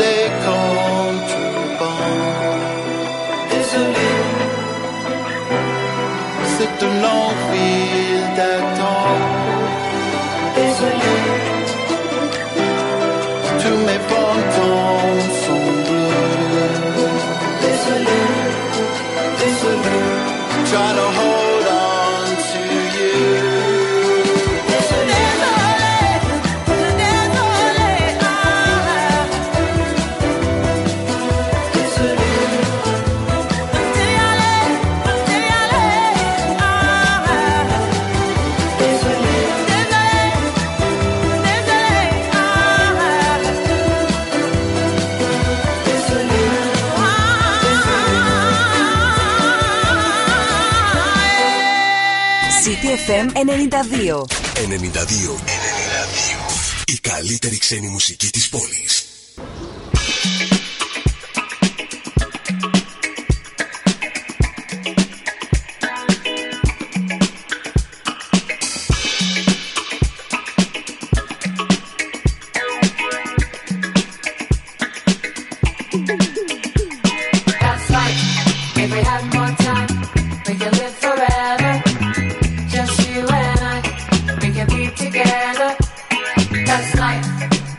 FM 92. 92. 92. Η καλύτερη ξένη μουσική της πόλης. That's life.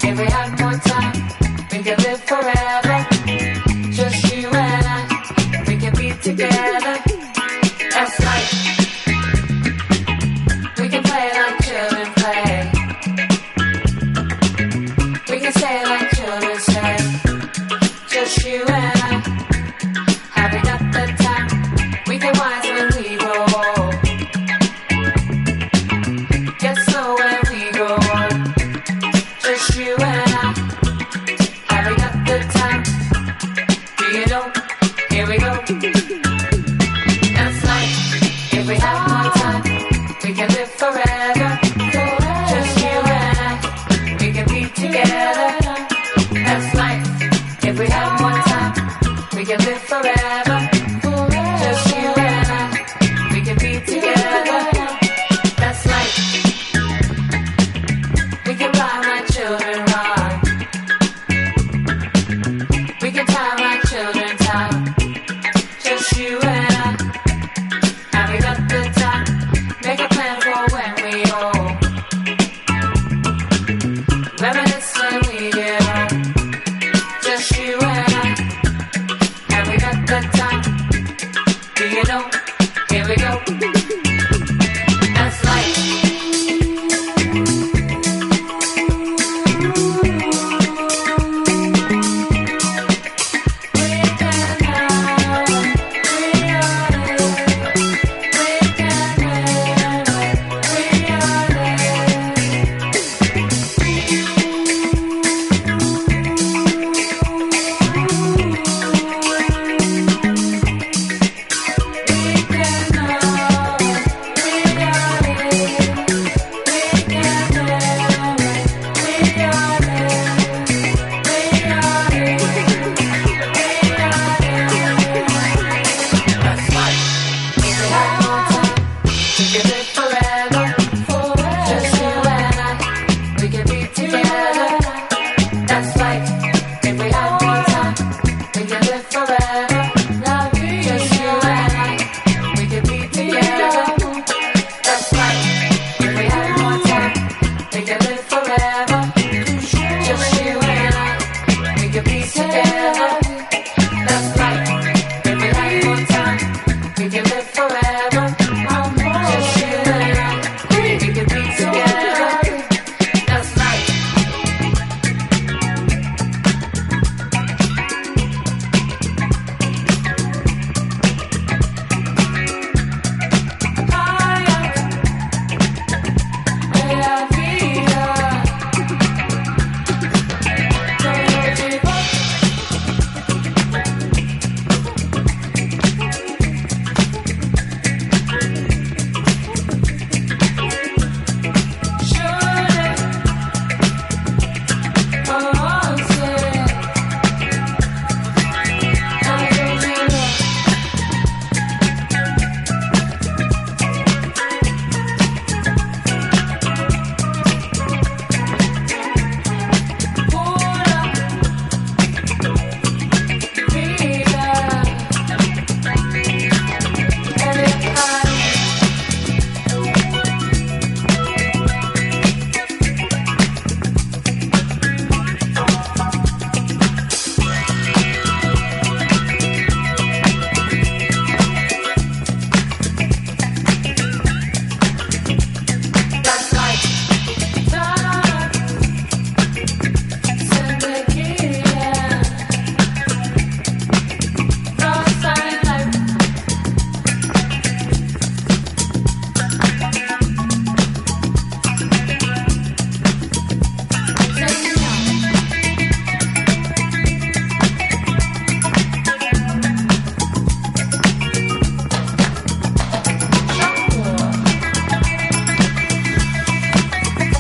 If we had more time.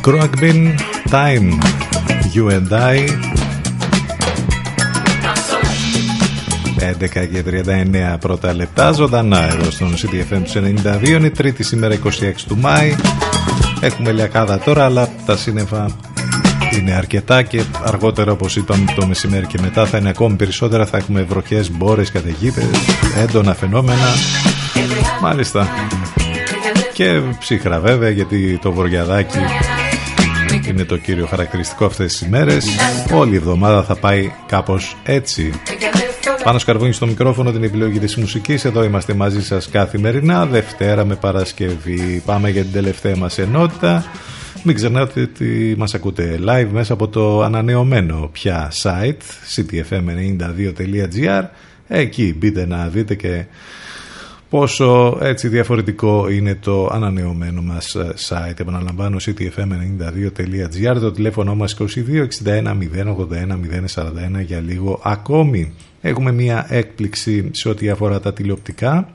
Κρόακμπιν, Time, You and I. 11:39 πρώτα λεπτά, ζωντανά εδώ στον CDFM του 92. Είναι Τρίτη σήμερα, 26 του Μάη. Έχουμε λιακάδα τώρα, αλλά τα σύννεφα είναι αρκετά και αργότερα, όπως είπαμε, το μεσημέρι και μετά θα είναι ακόμη περισσότερα. Θα έχουμε βροχές, μπόρες, καταιγίδες, έντονα φαινόμενα. Μάλιστα. Και ψυχρά βέβαια, γιατί το βοριαδάκι είναι το κύριο χαρακτηριστικό αυτές τις ημέρες. Όλη η εβδομάδα θα πάει κάπως έτσι. Πάνος Καρβούνης στο μικρόφωνο, την επιλογή της μουσικής. Εδώ είμαστε μαζί σας καθημερινά, Δευτέρα με Παρασκευή. Πάμε για την τελευταία μας ενότητα. Μην ξεχνάτε ότι μας ακούτε live μέσα από το ανανεωμένο πια site cityfm92.gr. Εκεί μπείτε να δείτε και πόσο έτσι διαφορετικό είναι το ανανεωμένο μας site. Επαναλαμβάνω, cityfm92.gr. Το τηλέφωνο μας 2261 081 041 για λίγο ακόμη. Έχουμε μία έκπληξη σε ό,τι αφορά τα τηλεοπτικά,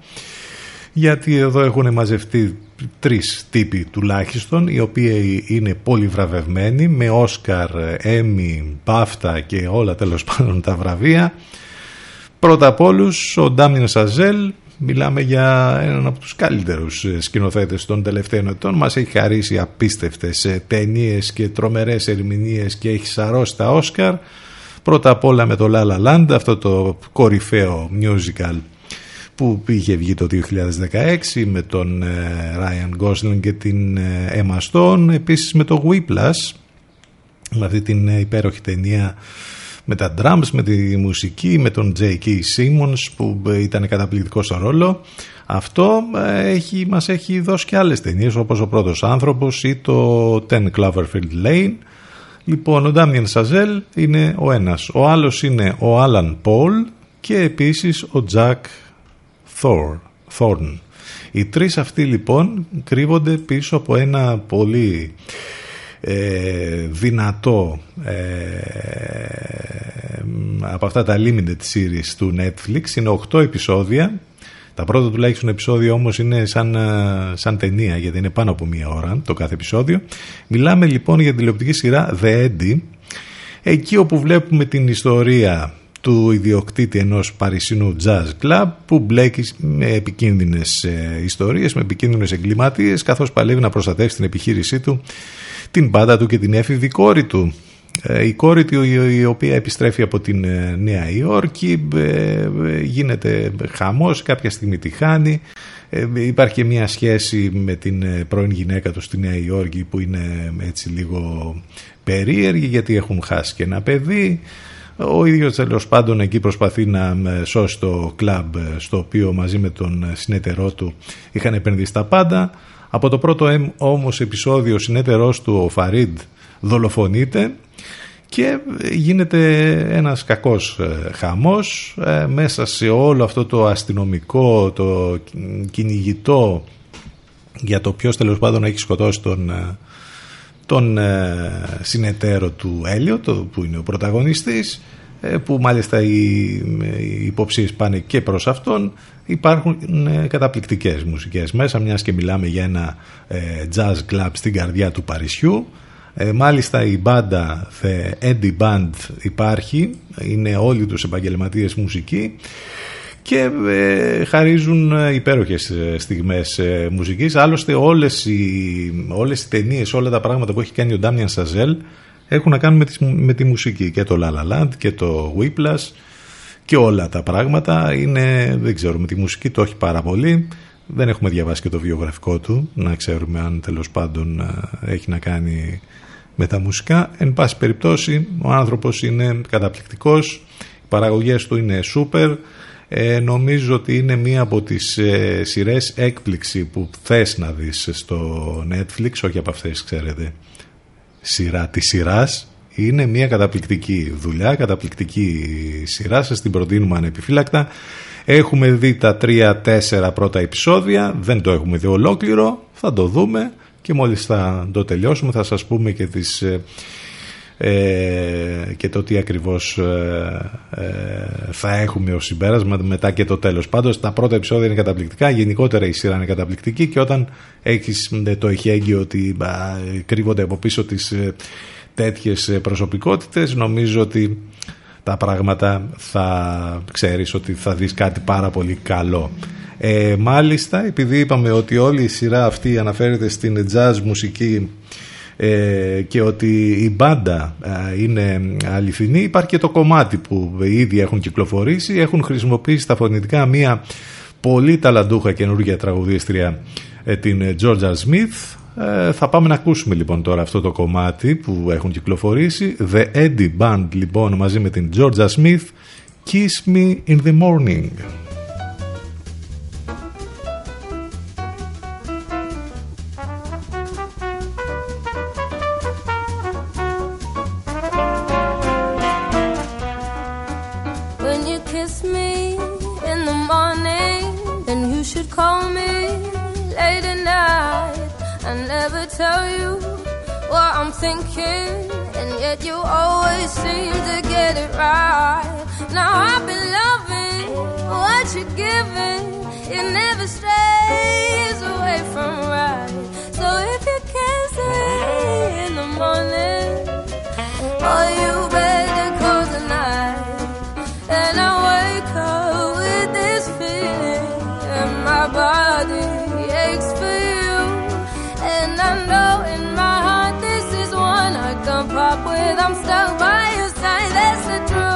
γιατί εδώ έχουν μαζευτεί τρεις τύποι τουλάχιστον, οι οποίοι είναι πολύ βραβευμένοι με Όσκαρ, Έμι, Μπάφτα και όλα τέλος πάντων τα βραβεία. Πρώτα απ' όλους, ο Ντάμιεν Σαζέλ. Μιλάμε για έναν από τους καλύτερους σκηνοθέτες των τελευταίων ετών. Μας έχει χαρίσει απίστευτες ταινίες και τρομερές ερμηνείες και έχει σαρώσει τα Όσκαρ. Πρώτα απ' όλα με το La La Land, αυτό το κορυφαίο musical που είχε βγει το 2016 με τον Ryan Gosling και την Emma Stone. Επίσης με το Whiplash, με αυτή την υπέροχη ταινία με τα drums, με τη μουσική, με τον J.K. Simmons που ήταν καταπληκτικό στο ρόλο. Αυτό μας έχει δώσει και άλλες ταινίες, όπως Ο Πρώτος Άνθρωπος ή το 10 Cloverfield Lane. Λοιπόν, ο Ντάμιεν Σαζέλ είναι ο ένας. Ο άλλος είναι ο Άλαν Πολ και επίσης ο Τζακ Θόρν. Οι τρεις αυτοί λοιπόν κρύβονται πίσω από ένα πολύ δυνατό από αυτά τα limited series του Netflix. Είναι 8 επεισόδια. Τα πρώτα τουλάχιστον επεισόδια όμως είναι σαν ταινία, γιατί είναι πάνω από μία ώρα το κάθε επεισόδιο. Μιλάμε λοιπόν για την τηλεοπτική σειρά The Eddie, εκεί όπου βλέπουμε την ιστορία του ιδιοκτήτη ενός παρισινού jazz club που μπλέκει με επικίνδυνες ιστορίες, με επικίνδυνες εγκληματίες, καθώς παλεύει να προστατεύσει την επιχείρησή του, την πάντα του και την έφηβη κόρη του. Η κόρη του, η οποία επιστρέφει από την Νέα Υόρκη, γίνεται χαμός, κάποια στιγμή τη χάνει. Υπάρχει και μια σχέση με την πρώην γυναίκα του στη Νέα Υόρκη που είναι έτσι λίγο περίεργη, γιατί έχουν χάσει και ένα παιδί. Ο ίδιος τέλος πάντων εκεί προσπαθεί να σώσει το κλαμπ, στο οποίο μαζί με τον συνεταιρό του είχαν επενδύσει τα πάντα. Από το πρώτο όμως επεισόδιο ο συνεταιρός του, ο Φαρίντ, δολοφονείται και γίνεται ένας κακός χαμός μέσα σε όλο αυτό το αστυνομικό, το κυνηγητό για το ποιος τέλος πάντων έχει σκοτώσει τον συνεταίρο του Έλιοτ, που είναι ο πρωταγωνιστής, που μάλιστα οι υποψίες πάνε και προς αυτόν. Υπάρχουν καταπληκτικές μουσικές μέσα, μιας και μιλάμε για ένα jazz club στην καρδιά του Παρισιού. Μάλιστα η μπάντα The Eddie Band υπάρχει, είναι όλοι τους επαγγελματίες μουσικοί και χαρίζουν υπέροχες στιγμές μουσικής. Άλλωστε όλες οι ταινίες, όλα τα πράγματα που έχει κάνει ο Ντάμιεν Σαζέλ έχουν να κάνουν με τη μουσική, και το La La Land και το Whiplash και όλα τα πράγματα. Είναι, δεν ξέρω, με τη μουσική το έχει πάρα πολύ. Δεν έχουμε διαβάσει και το βιογραφικό του, να ξέρουμε αν τέλος πάντων έχει να κάνει με τα μουσικά. Εν πάση περιπτώσει, ο άνθρωπος είναι καταπληκτικός, οι παραγωγές του είναι σούπερ. Νομίζω ότι είναι μία από τις σειρές έκπληξη που θες να δεις στο Netflix, όχι από αυτές, ξέρετε, σειρά της σειράς. Είναι μία καταπληκτική δουλειά, καταπληκτική σειρά, σας την προτείνουμε ανεπιφύλακτα. Έχουμε δει τα 3-4 πρώτα επεισόδια, δεν το έχουμε δει ολόκληρο, θα το δούμε και μόλις θα το τελειώσουμε θα σας πούμε και τις και το τι ακριβώς θα έχουμε ως συμπέρασμα μετά και το τέλος. Πάντως τα πρώτα επεισόδια είναι καταπληκτικά, γενικότερα η σειρά είναι καταπληκτική, και όταν έχεις το εχέγγυο ότι κρύβονται από πίσω τις τέτοιες προσωπικότητες, νομίζω ότι τα πράγματα θα ξέρεις ότι θα δεις κάτι πάρα πολύ καλό. Μάλιστα, επειδή είπαμε ότι όλη η σειρά αυτή αναφέρεται στην jazz μουσική και ότι η μπάντα είναι αληθινή, υπάρχει και το κομμάτι που ήδη έχουν κυκλοφορήσει. Έχουν χρησιμοποιήσει τα φωνητικά μια πολύ ταλαντούχα καινούργια τραγουδίστρια, την Georgia Smith. Θα πάμε να ακούσουμε λοιπόν τώρα αυτό το κομμάτι που έχουν κυκλοφορήσει, The Eddie Band λοιπόν, μαζί με την Georgia Smith, Kiss Me in the Morning. Tell you what I'm thinking, and yet you always seem to get it right. Now I've been loving what you're giving, it never strays away from right. So if you can't say in the morning, or you better call the night. And I wake up with this feeling, and my body aches for you. I know in my heart this is one I can pop with. I'm stuck by your side, that's the truth.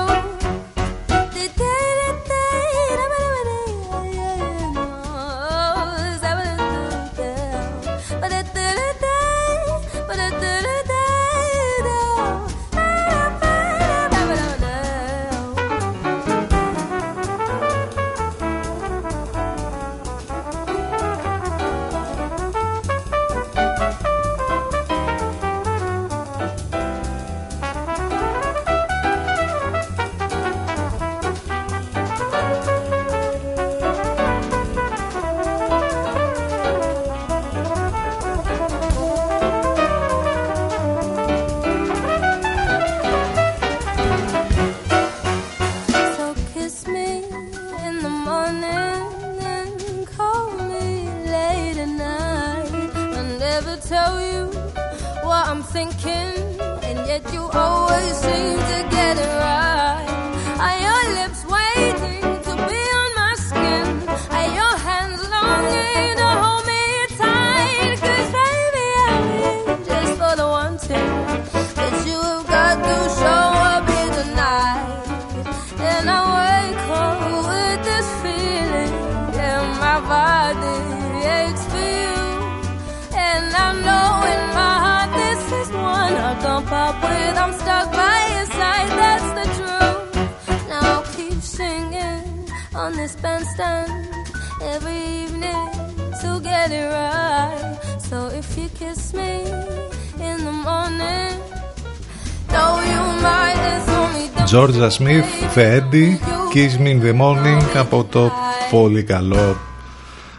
Georgia Smith, The Eddie, Kiss Me in the Morning, από το πολύ καλό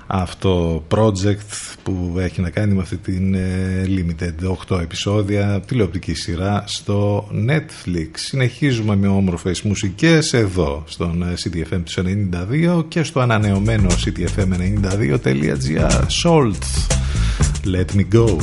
αυτό project που έχει να κάνει με αυτή την limited 8 επεισόδια τηλεοπτική σειρά στο Netflix. Συνεχίζουμε με όμορφες μουσικές εδώ στον CityFM του 92 και στο ανανεωμένο cityfm92.gr. Salt, Let Me Go.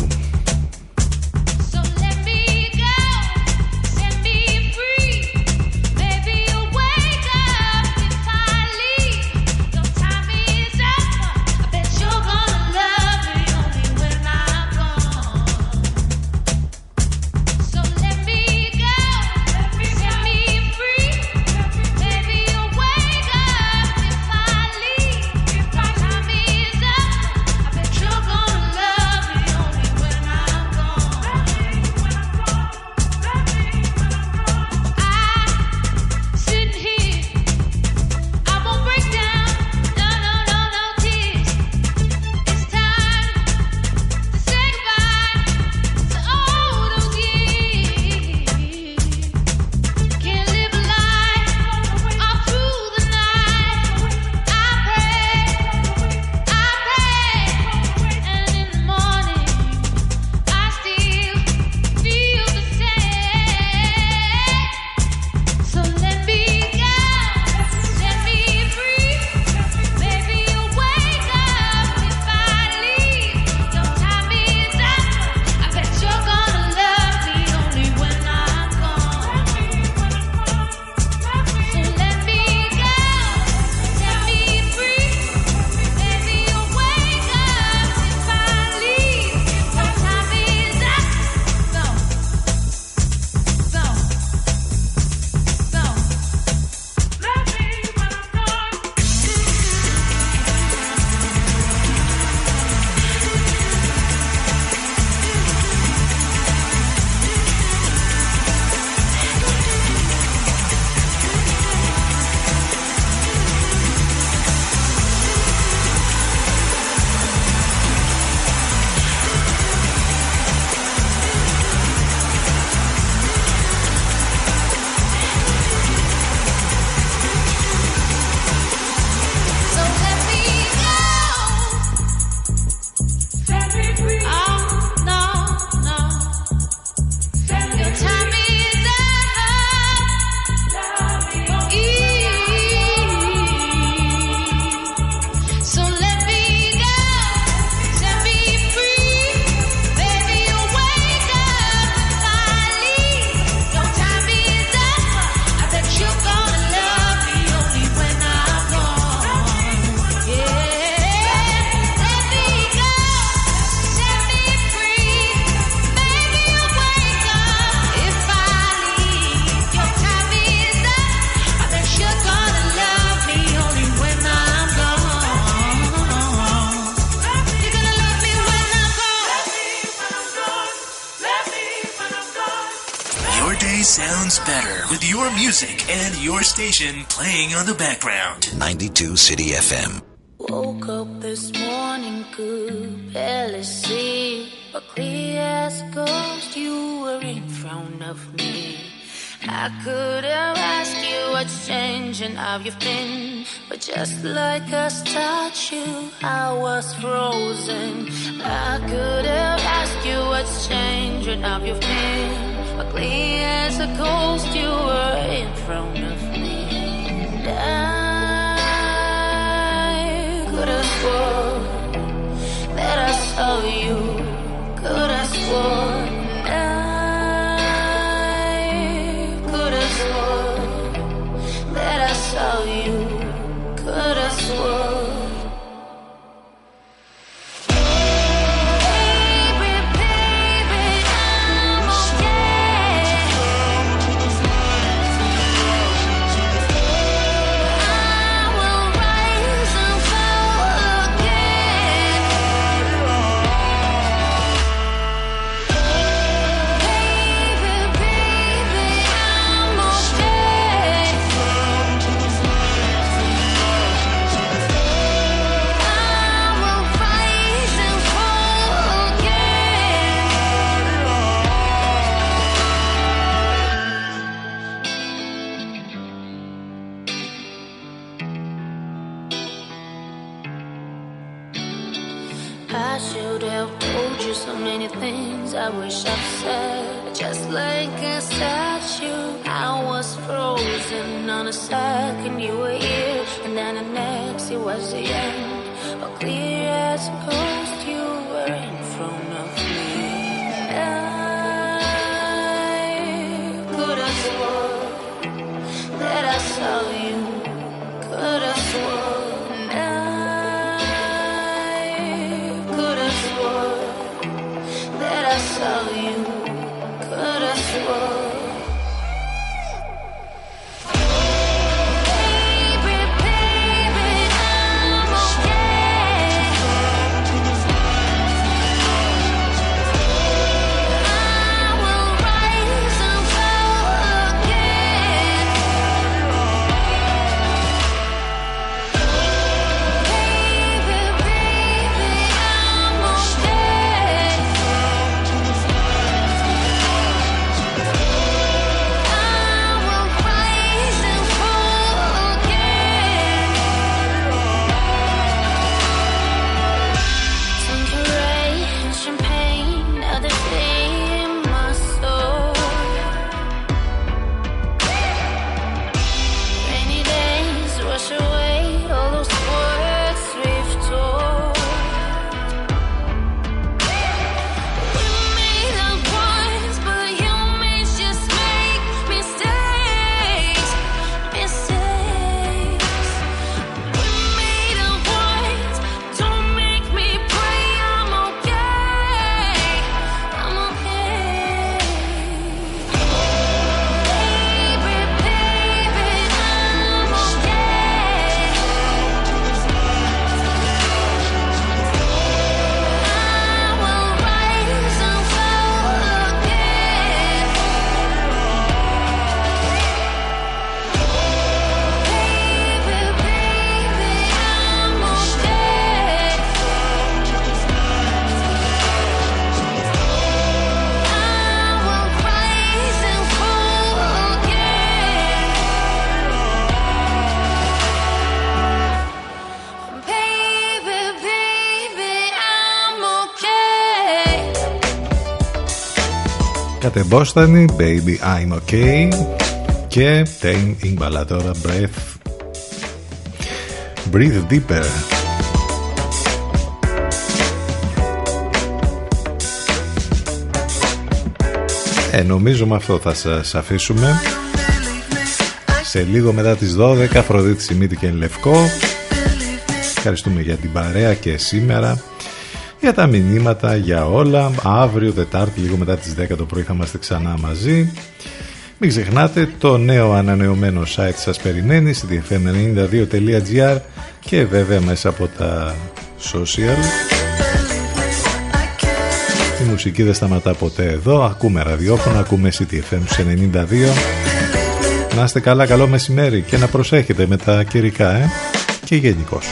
always sounds better with your music and your station playing on the background. 92 City FM. Woke up this morning, could barely see, but clear as a ghost, you were in front of me. I could have asked you what's changing, how you've been, but just like a statue, I was frozen. I could have asked you what's changing, how you've been, but clear as a ghost, you were in front of me. And I could have swore that I saw you. Could have swore. So you could have swore. I wish I'd said, just like a statue, I was frozen on a second, you were here, and then the next, it was the end, but clear as a ghost, you were in front of me. I could have swore that I saw you, could have swore, and I could have swore that I saw you, could have swore. Κατεμπόστανη, Baby I'm OK και Ten in Balladora Breathe Deeper. Νομίζω με αυτό θα σας αφήσουμε. Σε λίγο μετά τις 12 Αφροδίτη Σιμίτη και Λευκό. Ευχαριστούμε για την παρέα και σήμερα, για τα μηνύματα, για όλα. Αύριο Τετάρτη λίγο μετά τις 10 το πρωί θα είμαστε ξανά μαζί. Μην ξεχνάτε, το νέο ανανεωμένο site σας περιμένει, cityfm92.gr, και βέβαια μέσα από τα social. μουσική δεν σταματά ποτέ εδώ. Ακούμε ραδιόφωνο, ακούμε cityfm92. Να είστε καλά, καλό μεσημέρι και να προσέχετε με τα καιρικά και γενικώς.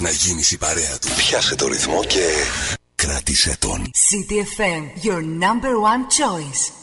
Να γίνεις η παρέα του. Πιάσε το ρυθμό και κράτησε τον. City FM, your number one choice.